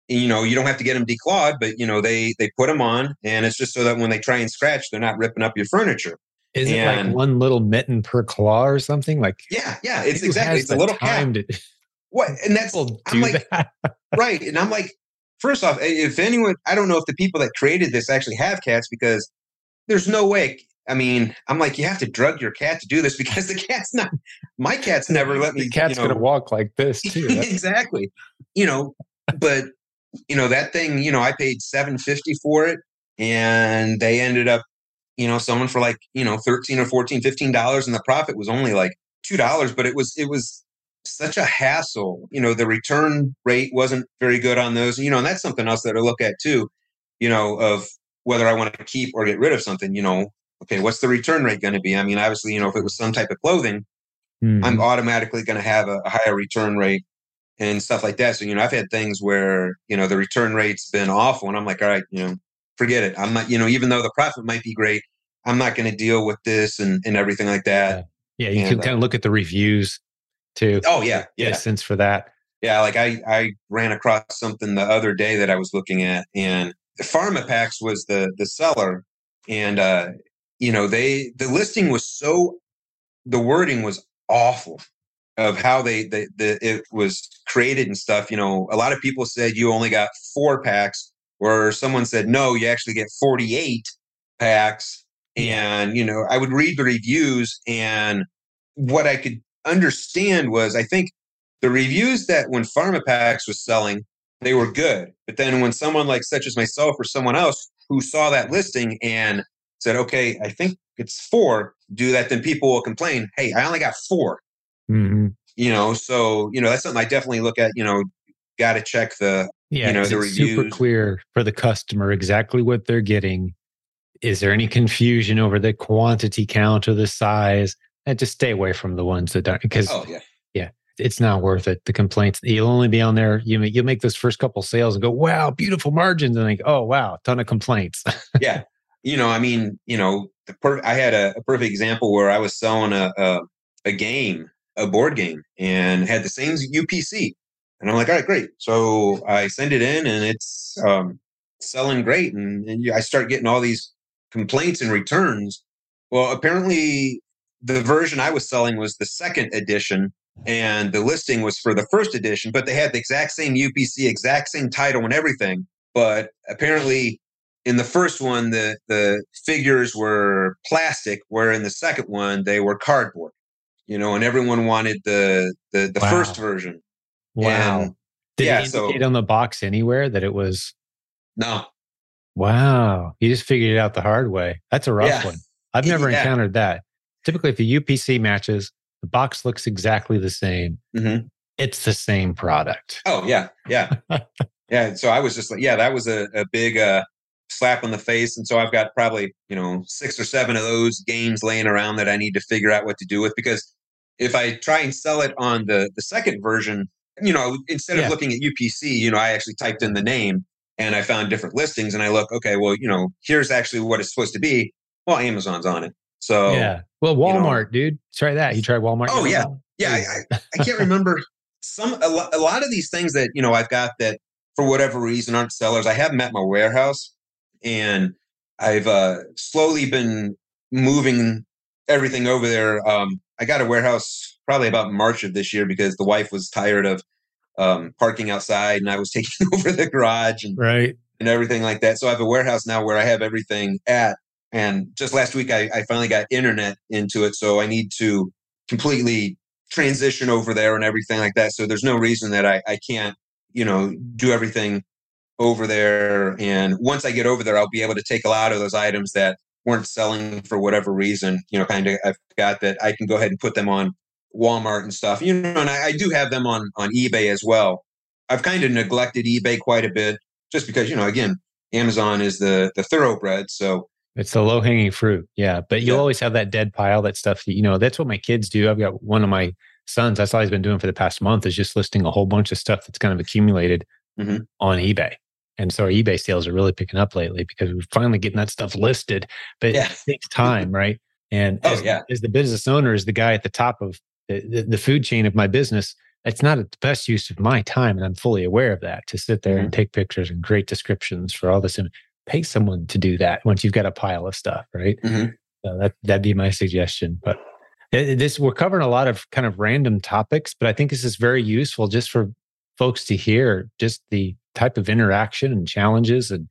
you know, you don't have to get them declawed, but you know, they, they put them on, and it's just so that when they try and scratch, they're not ripping up your furniture. Is and, it like one little mitten per claw or something? Like, yeah, yeah, it's exactly, it's a little cap. To, what? And that's, I'm like, that. Right. And I'm like, first off, if anyone, I don't know if the people that created this actually have cats, because there's no way. I mean, I'm like, you have to drug your cat to do this, because the cat's not, my cat's never let me. The cat's you know, going to walk like this too. Exactly. You know, but you know, that thing, you know, I paid seven fifty for it, and they ended up, you know, someone for like, you know, thirteen or fourteen, fifteen dollars, and the profit was only like two dollars, but it was, it was such a hassle. You know, the return rate wasn't very good on those, you know, and that's something else that I look at too, you know, of whether I want to keep or get rid of something, you know, okay, what's the return rate going to be? I mean, obviously, you know, if it was some type of clothing, mm. I'm automatically going to have a, a higher return rate and stuff like that. So, you know, I've had things where, you know, the return rate's been awful, and I'm like, all right, you know, forget it. I'm not, you know, even though the profit might be great, I'm not going to deal with this and, and everything like that. Yeah. yeah you and can like, kind of look at the reviews too. Oh yeah. Yeah. Sense for that. Yeah. Like I, I ran across something the other day that I was looking at, and Pharmapack was the, the seller, and, uh, you know, they, the listing was so, the wording was awful of how they, the, the, it was created and stuff. You know, a lot of people said you only got four packs, or someone said, no, you actually get forty-eight packs. And, you know, I would read the reviews, and what I could understand was, I think the reviews that when Pharmapack was selling, they were good. But then when someone like such as myself or someone else who saw that listing and said, okay, I think it's four, do that, then people will complain, hey, I only got four. Mm-hmm. You know, so, you know, that's something I definitely look at, you know, got to check the, yeah, you know, the reviews. Super clear for the customer exactly what they're getting. Is there any confusion over the quantity count or the size? And just stay away from the ones that don't, because oh, yeah. yeah, it's not worth it. The complaints, you'll only be on there, you you'll make those first couple sales and go, wow, beautiful margins. And like, oh, wow, ton of complaints. Yeah. You know, I mean, you know, the per- I had a, a perfect example where I was selling a, a a game, a board game, and had the same U P C. And I'm like, all right, great. So I send it in, and it's, um, selling great. And, and you, I start getting all these complaints and returns. Well, apparently the version I was selling was the second edition and the listing was for the first edition, but they had the exact same U P C, exact same title and everything. But apparently in the first one, the, the figures were plastic, where in the second one, they were cardboard, you know, and everyone wanted the the, the wow. first version. Wow. And did yeah, it indicate so, on the box anywhere that it was? No. Wow. You just figured it out the hard way. That's a rough yeah. one. I've never yeah. encountered that. Typically, if the U P C matches, the box looks exactly the same. Mm-hmm. It's the same product. Oh, yeah. Yeah. yeah. So I was just like, yeah, that was a, a big uh, slap on the face. And so I've got probably, you know, six or seven of those games laying around that I need to figure out what to do with. Because if I try and sell it on the, the second version, you know, instead yeah. of looking at U P C, you know, I actually typed in the name and I found different listings and I look, okay, well, you know, here's actually what it's supposed to be. Well, Amazon's on it. So, yeah. Well, Walmart, you know, dude. Try that. You tried Walmart. Oh, yeah. Walmart? Yeah. I, I, I can't remember some, a, lo, a lot of these things that, you know, I've got that for whatever reason aren't sellers. I have them at my warehouse and I've uh, slowly been moving everything over there. Um, I got a warehouse probably about March of this year because the wife was tired of um, parking outside and I was taking over the garage and, right. and everything like that. So I have a warehouse now where I have everything at. And just last week, I, I finally got internet into it. So I need to completely transition over there and everything like that. So there's no reason that I, I can't, you know, do everything over there. And once I get over there, I'll be able to take a lot of those items that weren't selling for whatever reason, you know, kind of I've got that I can go ahead and put them on Walmart and stuff, you know, and I, I do have them on, on eBay as well. I've kind of neglected eBay quite a bit just because, you know, again, Amazon is the the thoroughbred. So it's the low hanging fruit. Yeah. But you'll yeah. always have that dead pile, that stuff that, you know, that's what my kids do. I've got one of my sons, that's all he's been doing for the past month is just listing a whole bunch of stuff that's kind of accumulated mm-hmm. on eBay. And so our eBay sales are really picking up lately because we're finally getting that stuff listed, but yeah. it takes time, right? And oh, as, yeah. as the business owner, as the guy at the top of the, the, the food chain of my business, it's not the best use of my time. And I'm fully aware of that, to sit there mm-hmm. and take pictures and create descriptions for all this. Pay someone to do that once you've got a pile of stuff, right? Mm-hmm. So that, that'd be my suggestion. But this, we're covering a lot of kind of random topics, but I think this is very useful just for folks to hear just the type of interaction and challenges and,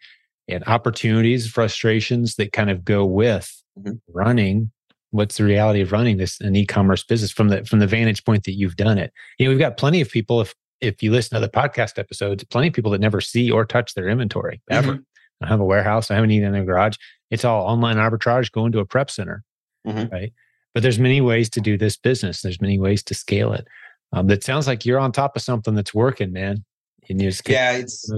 and opportunities, frustrations that kind of go with mm-hmm. running. What's the reality of running this an e-commerce business from the from the vantage point that you've done it? You know, we've got plenty of people, if if you listen to the podcast episodes, plenty of people that never see or touch their inventory ever. Mm-hmm. I have a warehouse. I haven't even in a garage. It's all online arbitrage going to a prep center, mm-hmm. right? But there's many ways to do this business. There's many ways to scale it. Um, that sounds like you're on top of something that's working, man. And you just get yeah, it's,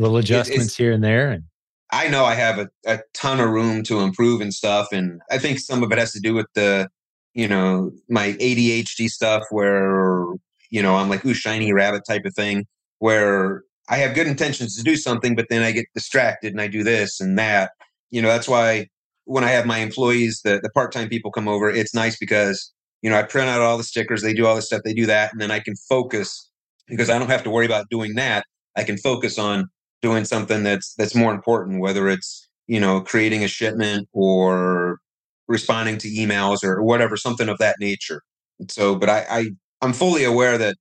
little adjustments here and there. And I know I have a, a ton of room to improve and stuff. And I think some of it has to do with the, you know, my A D H D stuff where, you know, I'm like, ooh, shiny rabbit type of thing where I have good intentions to do something, but then I get distracted and I do this and that. You know, that's why when I have my employees, the, the part-time people come over, it's nice because, you know, I print out all the stickers, they do all this stuff, they do that, and then I can focus because I don't have to worry about doing that. I can focus on doing something that's that's more important, whether it's, you know, creating a shipment or responding to emails or whatever, something of that nature. And so, but I, I I'm fully aware that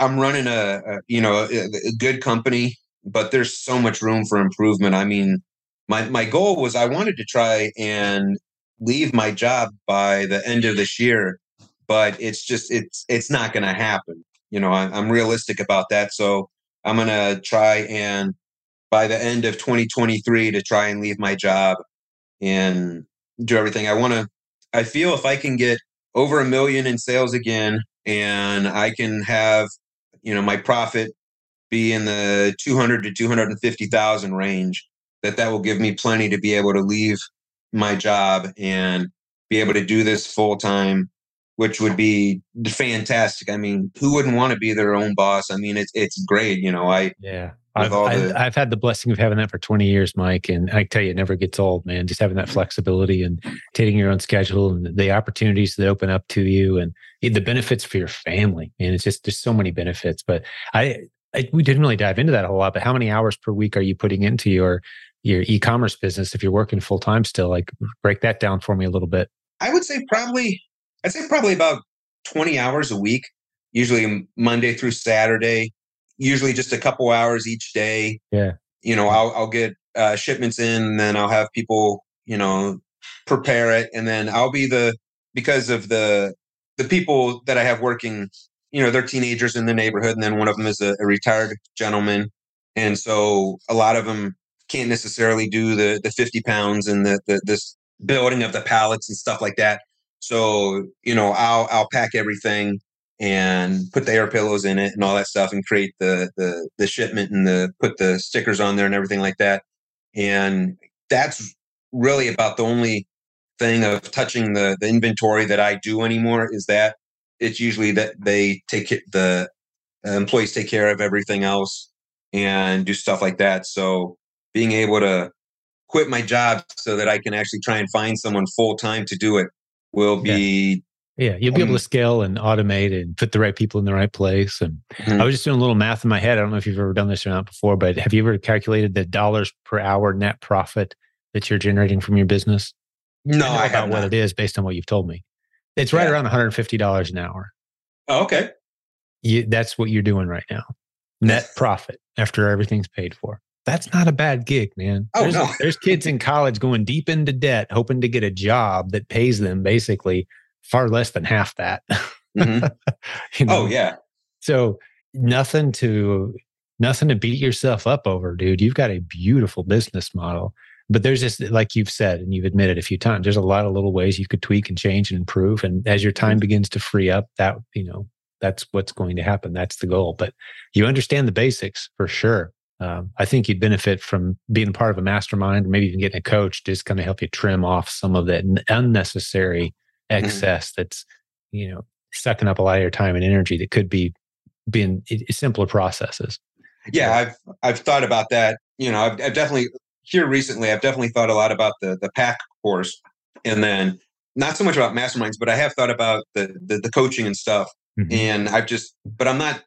I'm running a, a you know, a, a good company, but there's so much room for improvement. I mean, my, my goal was I wanted to try and leave my job by the end of this year, but it's just, it's, it's not going to happen. You know, I, I'm realistic about that. So I'm going to try and by the end of twenty twenty-three to try and leave my job and do everything I want to. I feel if I can get over a million in sales again and I can have, you know, my profit be in the two hundred to two hundred fifty thousand range, that that will give me plenty to be able to leave my job and be able to do this full time, which would be fantastic. I mean, who wouldn't want to be their own boss? I mean, it's it's great. You know, I yeah, I've, all I've, the... I've had the blessing of having that for twenty years, Mike. And I tell you, it never gets old, man. Just having that flexibility and taking your own schedule and the opportunities that open up to you and the benefits for your family. Man, it's just, there's so many benefits. But I I, we didn't really dive into that a whole lot, but how many hours per week are you putting into your your e-commerce business if you're working full time still? Like, break that down for me a little bit. I would say probably, I'd say probably about twenty hours a week, usually Monday through Saturday, usually just a couple hours each day. Yeah. You know, I'll, I'll get uh, shipments in, and then I'll have people, you know, prepare it. And then I'll be the, because of the the people that I have working, you know, they're teenagers in the neighborhood. And then one of them is a, a retired gentleman. And so a lot of them can't necessarily do the the fifty pounds and the, the this building of the pallets and stuff like that. So, you know, I'll I'll pack everything and put the air pillows in it and all that stuff and create the the the shipment and the put the stickers on there and everything like that. And that's really about the only thing of touching the the inventory that I do anymore, is that it's usually that they take it, the employees take care of everything else and do stuff like that. So being able to quit my job so that I can actually try and find someone full time to do it will be... Yeah, yeah. You'll be um, able to scale and automate and put the right people in the right place. And mm-hmm. I was just doing a little math in my head. I don't know if you've ever done this or not before, but have you ever calculated the dollars per hour net profit that you're generating from your business? No, I, know I have about not. What it is based on what you've told me. It's right yeah. around one hundred fifty dollars an hour. Oh, okay. You, that's what you're doing right now. Net profit after everything's paid for. That's not a bad gig, man. Oh, there's, no. there's kids in college going deep into debt, hoping to get a job that pays them basically far less than half that. Mm-hmm. You know? Oh, yeah. So nothing to nothing to beat yourself up over, dude. You've got a beautiful business model. But there's just, like you've said, and you've admitted a few times, there's a lot of little ways you could tweak and change and improve. And as your time begins to free up, that, you know, that's what's going to happen. That's the goal. But you understand the basics for sure. Um, I think you'd benefit from being a part of a mastermind, or maybe even getting a coach to just kind of help you trim off some of that unnecessary excess mm-hmm. that's, you know, sucking up a lot of your time and energy that could be being simpler processes. Yeah, I've I've thought about that. You know, I've, I've definitely here recently. I've definitely thought a lot about the the pack course, and then not so much about masterminds, but I have thought about the the, the coaching and stuff. Mm-hmm. And I've just, but I'm not.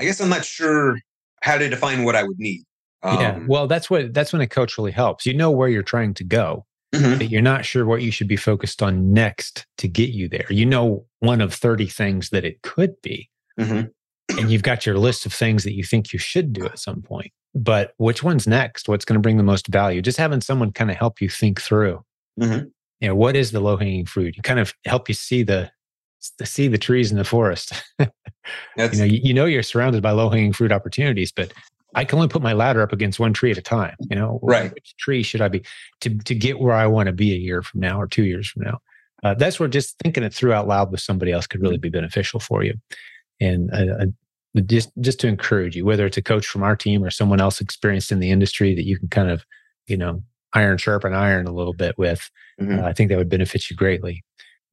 I guess I'm not sure how to define what I would need. Um, yeah, well, that's what that's when a coach really helps. You know where you're trying to go, mm-hmm. but you're not sure what you should be focused on next to get you there. You know, one of thirty things that it could be, mm-hmm. and you've got your list of things that you think you should do at some point. But which one's next? What's going to bring the most value? Just having someone kind of help you think through, mm-hmm. you know, what is the low hanging fruit? You kind of help you see the see the trees in the forest. That's, you know, you, you know, you're surrounded by low-hanging fruit opportunities, but I can only put my ladder up against one tree at a time. You know, right? Which tree should I be to to get where I want to be a year from now or two years from now? Uh, that's where just thinking it through out loud with somebody else could really be beneficial for you. And uh, uh, just just to encourage you, whether it's a coach from our team or someone else experienced in the industry that you can kind of, you know, iron sharpen iron a little bit with, mm-hmm. uh, I think that would benefit you greatly.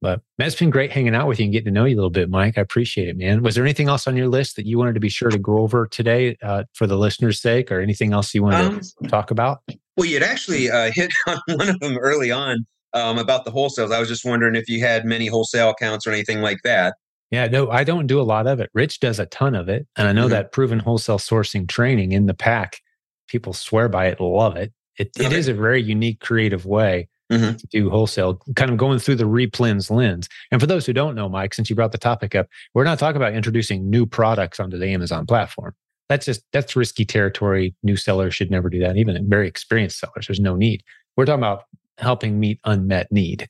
But man, it's been great hanging out with you and getting to know you a little bit, Mike. I appreciate it, man. Was there anything else on your list that you wanted to be sure to go over today uh, for the listeners' sake, or anything else you wanted um, to talk about? Well, you'd actually uh, hit on one of them early on um, about the wholesales. I was just wondering if you had many wholesale accounts or anything like that. Yeah, no, I don't do a lot of it. Rich does a ton of it. And I know mm-hmm. that proven wholesale sourcing training in the pack, people swear by it, love it. It, okay. it is a very unique, creative way Mm-hmm. to do wholesale, kind of going through the replens lens. And for those who don't know, Mike, since you brought the topic up, we're not talking about introducing new products onto the Amazon platform. That's just, that's risky territory. New sellers should never do that. Even very experienced sellers, there's no need. We're talking about helping meet unmet need,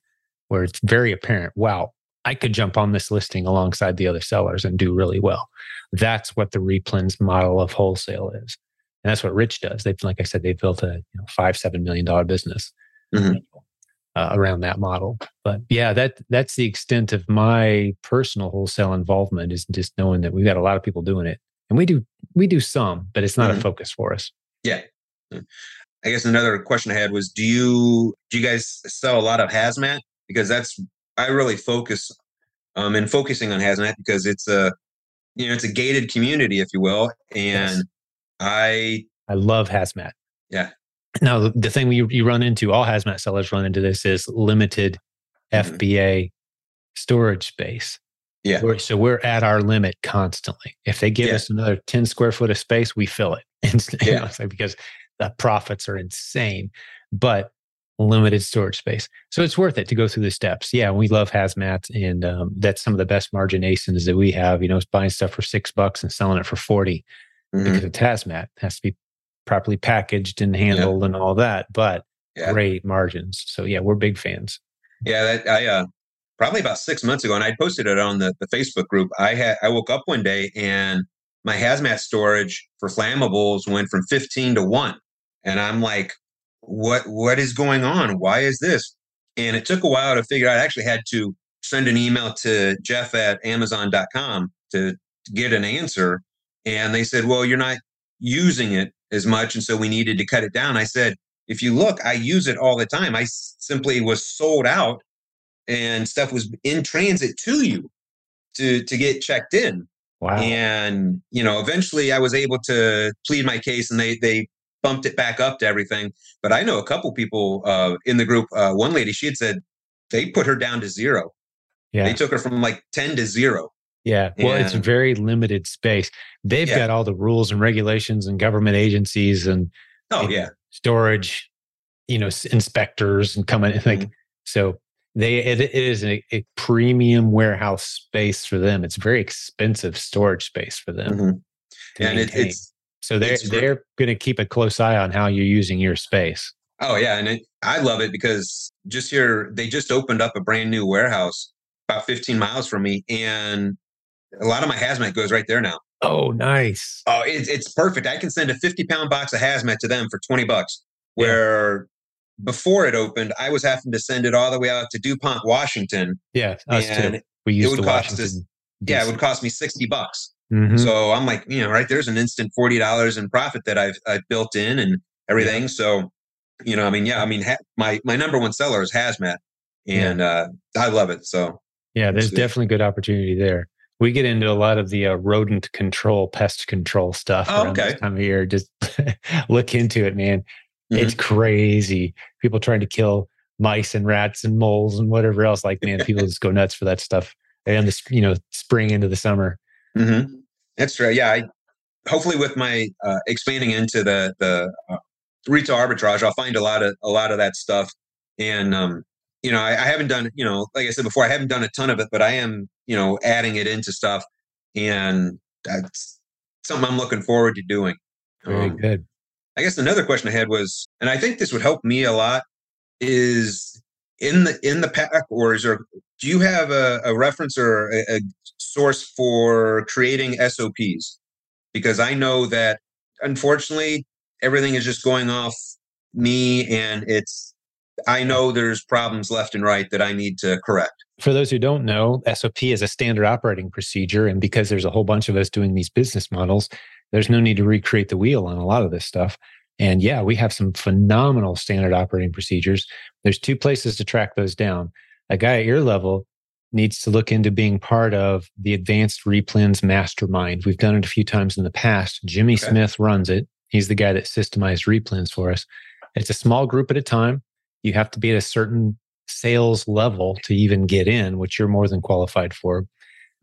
where it's very apparent, wow, I could jump on this listing alongside the other sellers and do really well. That's what the replens model of wholesale is. And that's what Rich does. They've, like I said, they've built a you know, five, seven million dollars business. Mm-hmm. Uh, around that model. But yeah, that that's the extent of my personal wholesale involvement, is just knowing that we've got a lot of people doing it. And we do we do some, but it's not mm-hmm. a focus for us. Yeah. I guess another question I had was, do you do you guys sell a lot of hazmat? Because that's, I really focus um in focusing on hazmat because it's a, you know, it's a gated community, if you will. And yes. I I love hazmat. Yeah. Now, the thing you, you run into, all hazmat sellers run into this, is limited F B A storage space. Yeah. We're, so we're at our limit constantly. If they give yeah. us another ten square foot of space, we fill it. And, yeah. you know, it's like, because the profits are insane, but limited storage space. So it's worth it to go through the steps. Yeah. We love hazmat, and um, that's some of the best marginations that we have, you know, is buying stuff for six bucks and selling it for forty mm-hmm. because it's hazmat. It has to be properly packaged and handled yeah. and all that, but yeah. great margins. So yeah, we're big fans. Yeah. That, I, uh, probably about six months ago, and I posted it on the, the Facebook group. I had I woke up one day and my hazmat storage for flammables went from fifteen to one. And I'm like, what what is going on? Why is this? And it took a while to figure out. I actually had to send an email to Jeff at amazon dot com to, to get an answer. And they said, well, you're not using it as much. And so we needed to cut it down. I said, if you look, I use it all the time. I s- simply was sold out. And stuff was in transit to you to to get checked in. Wow. And, you know, eventually I was able to plead my case, and they they bumped it back up to everything. But I know a couple people uh, in the group. Uh, one lady, she had said they put her down to zero. Yeah. They took her from like ten to zero. Yeah. Well, and it's a very limited space. They've yeah. got all the rules and regulations and government agencies and, oh, and yeah. storage, you know, inspectors and coming in. Mm-hmm. Like, so. They it, it is a, a premium warehouse space for them. It's very expensive storage space for them. Mm-hmm. And it, it's so they're it's, they're going to keep a close eye on how you're using your space. Oh yeah, and it, I love it because just here they just opened up a brand new warehouse about fifteen miles from me, and a lot of my hazmat goes right there now. Oh, nice. Oh, it, it's perfect. I can send a fifty pound box of hazmat to them for twenty bucks. Where yeah. before it opened, I was having to send it all the way out to DuPont, Washington. Yeah, us and too. We used it would to cost us, yeah, it would cost me sixty bucks. Mm-hmm. So I'm like, you know, right there's an instant forty dollars in profit that I've, I've built in and everything. Yeah. So, you know, I mean, yeah, I mean, ha- my my number one seller is hazmat, and yeah. uh, I love it. So yeah, there's so, definitely good opportunity there. We get into a lot of the uh, rodent control, pest control stuff. Oh, okay. This time of year, just look into it, man. Mm-hmm. It's crazy. People trying to kill mice and rats and moles and whatever else. Like, man, people just go nuts for that stuff. And this, you know, spring into the summer. Mm-hmm. That's right. Yeah. I, hopefully, with my uh, expanding into the the uh, retail arbitrage, I'll find a lot of a lot of that stuff. And um, you know, I, I haven't done, you know, like I said before, I haven't done a ton of it, but I am, you know, adding it into stuff, and that's something I'm looking forward to doing. Very um, good. I guess another question I had was, and I think this would help me a lot, is in the in the pack, or is there, do you have a, a reference or a, a source for creating S O Ps? Because I know that, unfortunately, everything is just going off me, and it's, I know there's problems left and right that I need to correct. For those who don't know, S O P is a standard operating procedure. And because there's a whole bunch of us doing these business models, there's no need to recreate the wheel on a lot of this stuff. And yeah, we have some phenomenal standard operating procedures. There's two places to track those down. A guy at your level needs to look into being part of the Advanced Replens Mastermind. We've done it a few times in the past. Jimmy okay. Smith runs it. He's the guy that systemized replens for us. It's a small group at a time. You have to be at a certain sales level to even get in, which you're more than qualified for.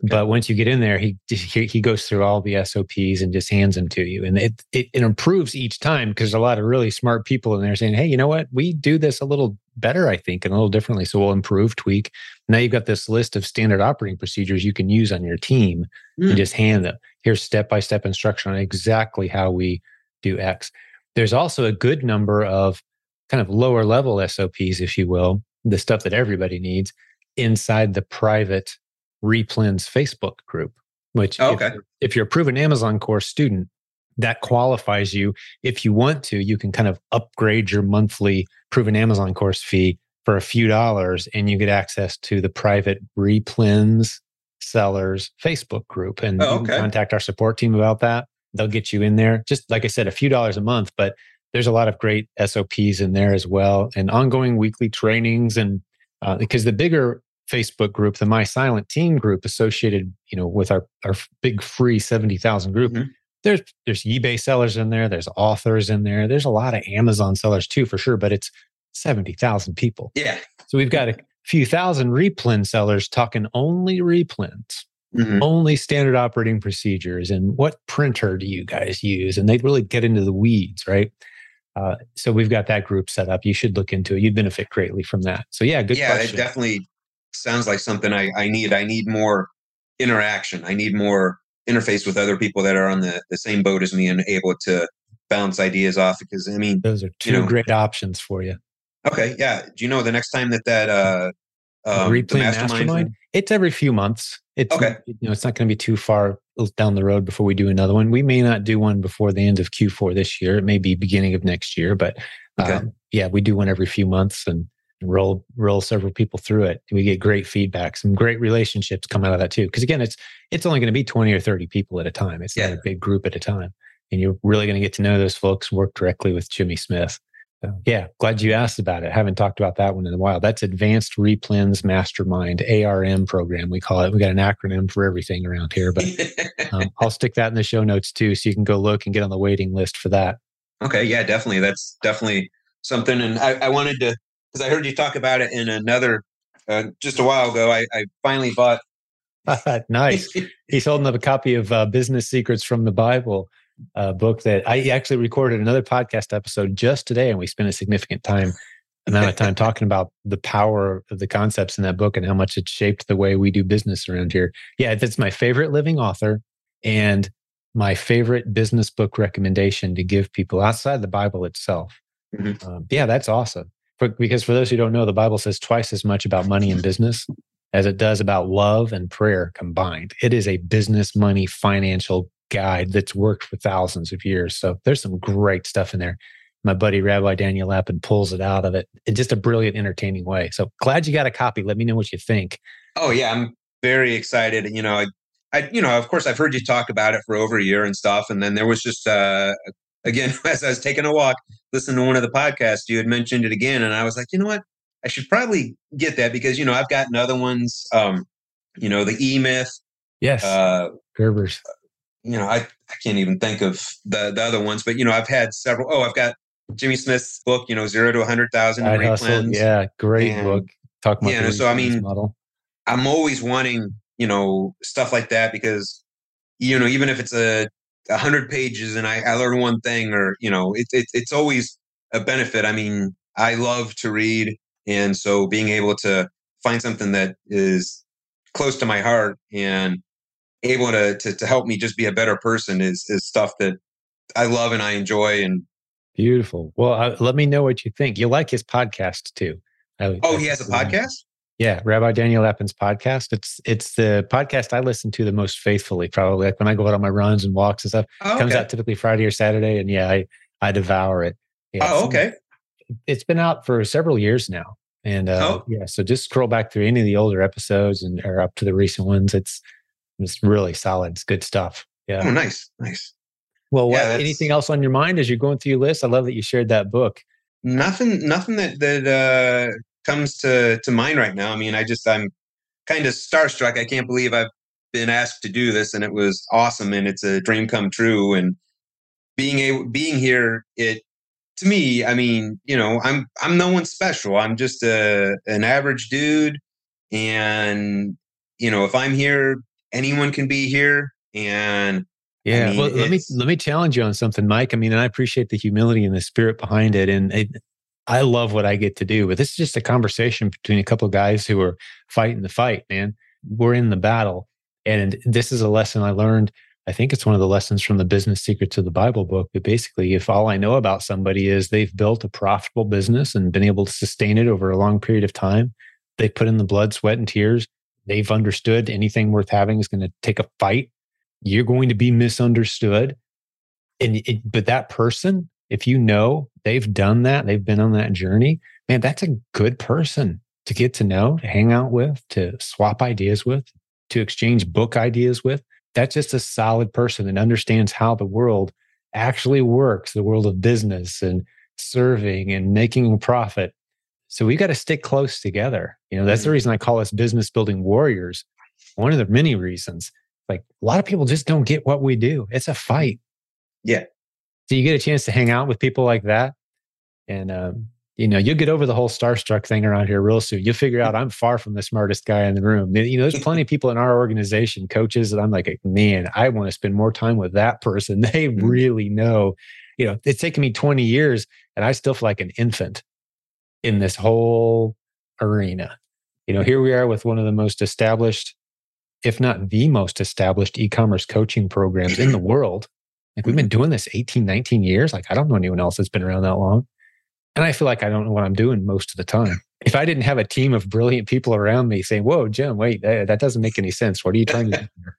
But once you get in there, he he goes through all the S O Ps and just hands them to you. And it, it, it improves each time because there's a lot of really smart people in there saying, hey, you know what? We do this a little better, I think, and a little differently. So we'll improve, tweak. Now you've got this list of standard operating procedures you can use on your team mm. and just hand them. Here's step-by-step instruction on exactly how we do X. There's also a good number of kind of lower level S O Ps, if you will, the stuff that everybody needs inside the private Replens Facebook group, which oh, okay. if, if you're a Proven Amazon course student, that qualifies you. If you want to, you can kind of upgrade your monthly Proven Amazon course fee for a few dollars, and you get access to the private Replens Sellers Facebook group. And oh, okay. you can contact our support team about that. They'll get you in there. Just like I said, a few dollars a month, but there's a lot of great S O Ps in there as well, and ongoing weekly trainings. And uh, because the bigger Facebook group, the My Silent Team group associated, you know, with our, our big free seventy thousand group. Mm-hmm. There's there's eBay sellers in there. There's authors in there. There's a lot of Amazon sellers too, for sure. But it's seventy thousand people. Yeah. So we've got a few thousand replen sellers talking only replens. mm-hmm. only standard operating procedures and what printer do you guys use? And they really get into the weeds, right? Uh, so we've got that group set up. You should look into it. You'd benefit greatly from that. So yeah, good yeah, question. Yeah, it definitely sounds like something I, I need. I need more interaction. I need more interface with other people that are on the, the same boat as me and able to bounce ideas off. Because I mean, those are two you know, great options for you. Okay, yeah. Do you know the next time that that uh, um, Replay mastermind? mastermind? It's every few months. It's okay. You know, it's not going to be too far down the road before we do another one. We may not do one before the end of Q four this year. It may be beginning of next year, but um, okay. yeah, we do one every few months and roll roll several people through it. We get great feedback. Some great relationships come out of that too. Because again, it's it's only going to be twenty or thirty people at a time. It's yeah. not a big group at a time, and you're really going to get to know those folks. Work directly with Jimmy Smith. So, yeah, glad you asked about it. I haven't talked about that one in a while. That's Advanced Replens Mastermind, A R M program, we call it. We got an acronym for everything around here, but um, I'll stick that in the show notes too, so you can go look and get on the waiting list for that. Okay, yeah, definitely. That's definitely something. And I, I wanted to, because I heard you talk about it in another, uh, just a while ago, I, I finally bought. Nice. He's holding up a copy of uh, Business Secrets from the Bible. A book that I actually recorded another podcast episode just today, and we spent a significant time amount of time talking about the power of the concepts in that book and how much it shaped the way we do business around here. Yeah, that's my favorite living author and my favorite business book recommendation to give people outside the Bible itself. Mm-hmm. Um, yeah, that's awesome. For, because for those who don't know, the Bible says twice as much about money and business as it does about love and prayer combined. It is a business, money, financial guide that's worked for thousands of years. So there's some great stuff in there. My buddy, Rabbi Daniel Lappin, pulls it out of it in just a brilliant, entertaining way. So glad you got a copy. Let me know what you think. Oh yeah. I'm very excited. You know, I, I you know, of course I've heard you talk about it for over a year and stuff. And then there was just, uh, again, as I was taking a walk, listening to one of the podcasts, you had mentioned it again. And I was like, you know what? I should probably get that because, you know, I've gotten other ones, um, you know, the E Myth. Yes. Uh, Gerber's. You know, I, I can't even think of the, the other ones, but, you know, I've had several. Oh, I've got Jimmy Smith's book, you know, Zero to a Hundred Thousand. Yeah, great and, book. Talk about yeah, the so, I mean, model. I'm always wanting, you know, stuff like that because, you know, even if it's a, a hundred pages and I, I learn one thing or, you know, it, it, it's always a benefit. I mean, I love to read. And so being able to find something that is close to my heart and able to, to to help me just be a better person is is stuff that I love and I enjoy. And beautiful. Well, uh, let me know what you think. You like his podcast too. I, oh, he has a podcast? Yeah, Rabbi Daniel Lappin's podcast. It's it's the podcast I listen to the most faithfully, probably. Like when I go out on my runs and walks and stuff. Oh, okay. It comes out typically Friday or Saturday, and yeah, I, I devour it. Yeah, oh, okay. It's been out for several years now. And uh, oh. yeah, so just scroll back through any of the older episodes and or up to the recent ones. It's It's really solid. It's good stuff. Yeah. Oh, nice. Nice. Well, yeah, what, anything else on your mind as you're going through your list? I love that you shared that book. Nothing, nothing that, that uh, comes to, to mind right now. I mean, I just, I'm kind of starstruck. I can't believe I've been asked to do this and it was awesome. And it's a dream come true. And being able, being here, it, to me, I mean, you know, I'm, I'm no one special. I'm just a, an average dude. And, you know, if I'm here, anyone can be here. And yeah, I mean, well, let me, let me challenge you on something, Mike. I mean, and I appreciate the humility and the spirit behind it. And it, I love what I get to do, but this is just a conversation between a couple of guys who are fighting the fight, man. We're in the battle. And this is a lesson I learned. I think it's one of the lessons from the Business Secrets of the Bible book, but basically if all I know about somebody is they've built a profitable business and been able to sustain it over a long period of time, they put in the blood, sweat, and tears. They've understood anything worth having is going to take a fight. You're going to be misunderstood. And it, but that person, if you know they've done that, they've been on that journey, man, that's a good person to get to know, to hang out with, to swap ideas with, to exchange book ideas with. That's just a solid person that understands how the world actually works, the world of business and serving and making a profit. So we've got to stick close together. You know, that's the reason I call us business building warriors. One of the many reasons, like a lot of people just don't get what we do. It's a fight. Yeah. So you get a chance to hang out with people like that. And um, you know, you'll get over the whole starstruck thing around here real soon. You'll figure out I'm far from the smartest guy in the room. You know, there's plenty of people in our organization, coaches, that I'm like, man, I want to spend more time with that person. They really know, you know, it's taken me twenty years and I still feel like an infant in this whole arena. You know, here we are with one of the most established, if not the most established e-commerce coaching programs in the world. Like we've been doing this eighteen, nineteen years. Like I don't know anyone else that's been around that long. And I feel like I don't know what I'm doing most of the time. If I didn't have a team of brilliant people around me saying, whoa, Jim, wait, that, that doesn't make any sense. What are you trying to do here?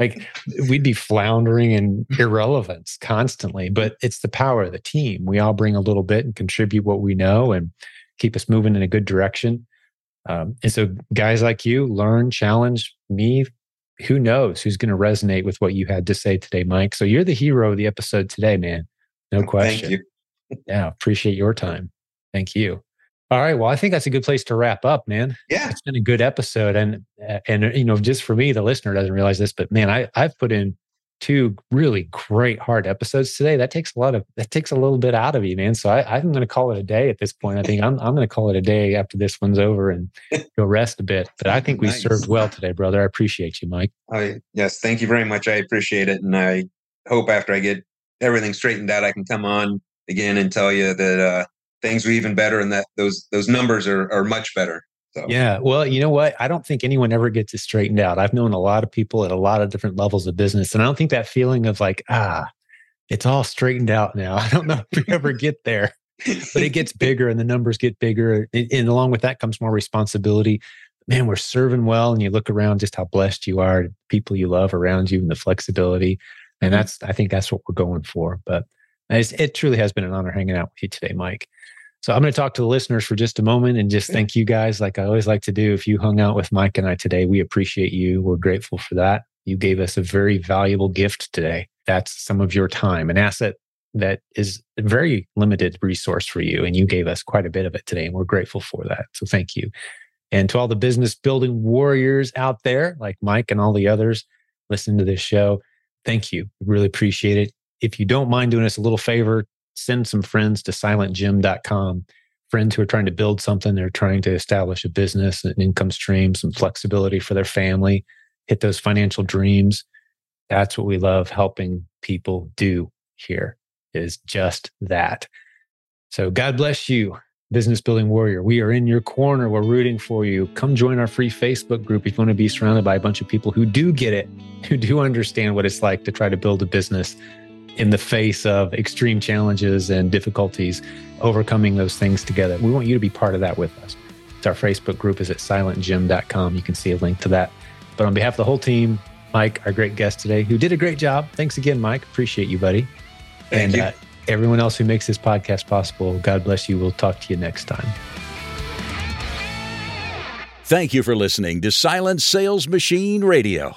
Like we'd be floundering in irrelevance constantly, but it's the power of the team. We all bring a little bit and contribute what we know and keep us moving in a good direction. Um, and so guys like you learn, challenge me. Who knows who's going to resonate with what you had to say today, Mike? So you're the hero of the episode today, man. No question. Thank you. Yeah. Appreciate your time. Thank you. All right. Well, I think that's a good place to wrap up, man. Yeah. It's been a good episode. And, and you know, just for me, the listener doesn't realize this, but man, I, I've put in two really great hard episodes today. That takes a lot of, that takes a little bit out of you, man. So I, I'm going to call it a day at this point. I think I'm I'm going to call it a day after this one's over and go rest a bit. But I think we nice. served well today, brother. I appreciate you, Mike. I, yes. Thank you very much. I appreciate it. And I hope after I get everything straightened out, I can come on again and tell you that uh, things were even better and that those, those numbers are are much better. So. Yeah. Well, you know what? I don't think anyone ever gets it straightened out. I've known a lot of people at a lot of different levels of business. And I don't think that feeling of like, ah, it's all straightened out now. I don't know if we ever get there, but it gets bigger and the numbers get bigger. And, and along with that comes more responsibility. Man, we're serving well. And you look around just how blessed you are, people you love around you and the flexibility. And that's, I think that's what we're going for. But it's, it truly has been an honor hanging out with you today, Mike. So I'm going to talk to the listeners for just a moment and just thank you guys. Like I always like to do, if you hung out with Mike and I today, we appreciate you. We're grateful for that. You gave us a very valuable gift today. That's some of your time, an asset that is a very limited resource for you. And you gave us quite a bit of it today and we're grateful for that. So thank you. And to all the business building warriors out there, like Mike and all the others listening to this show, thank you. We really appreciate it. If you don't mind doing us a little favor, send some friends to silent jim dot com, friends who are trying to build something. They're trying to establish a business, an income stream, some flexibility for their family, hit those financial dreams. That's what we love helping people do here, is just that. So God bless you, business building warrior. We are in your corner. We're rooting for you. Come join our free Facebook group if you want to be surrounded by a bunch of people who do get it, who do understand what it's like to try to build a business in the face of extreme challenges and difficulties, overcoming those things together. We want you to be part of that with us. It's our Facebook group is at silent jim dot com. You can see a link to that. But on behalf of the whole team, Mike, our great guest today, who did a great job. Thanks again, Mike. Appreciate you, buddy. Thank and you. Uh, everyone else who makes this podcast possible, God bless you. We'll talk to you next time. Thank you for listening to Silent Sales Machine Radio.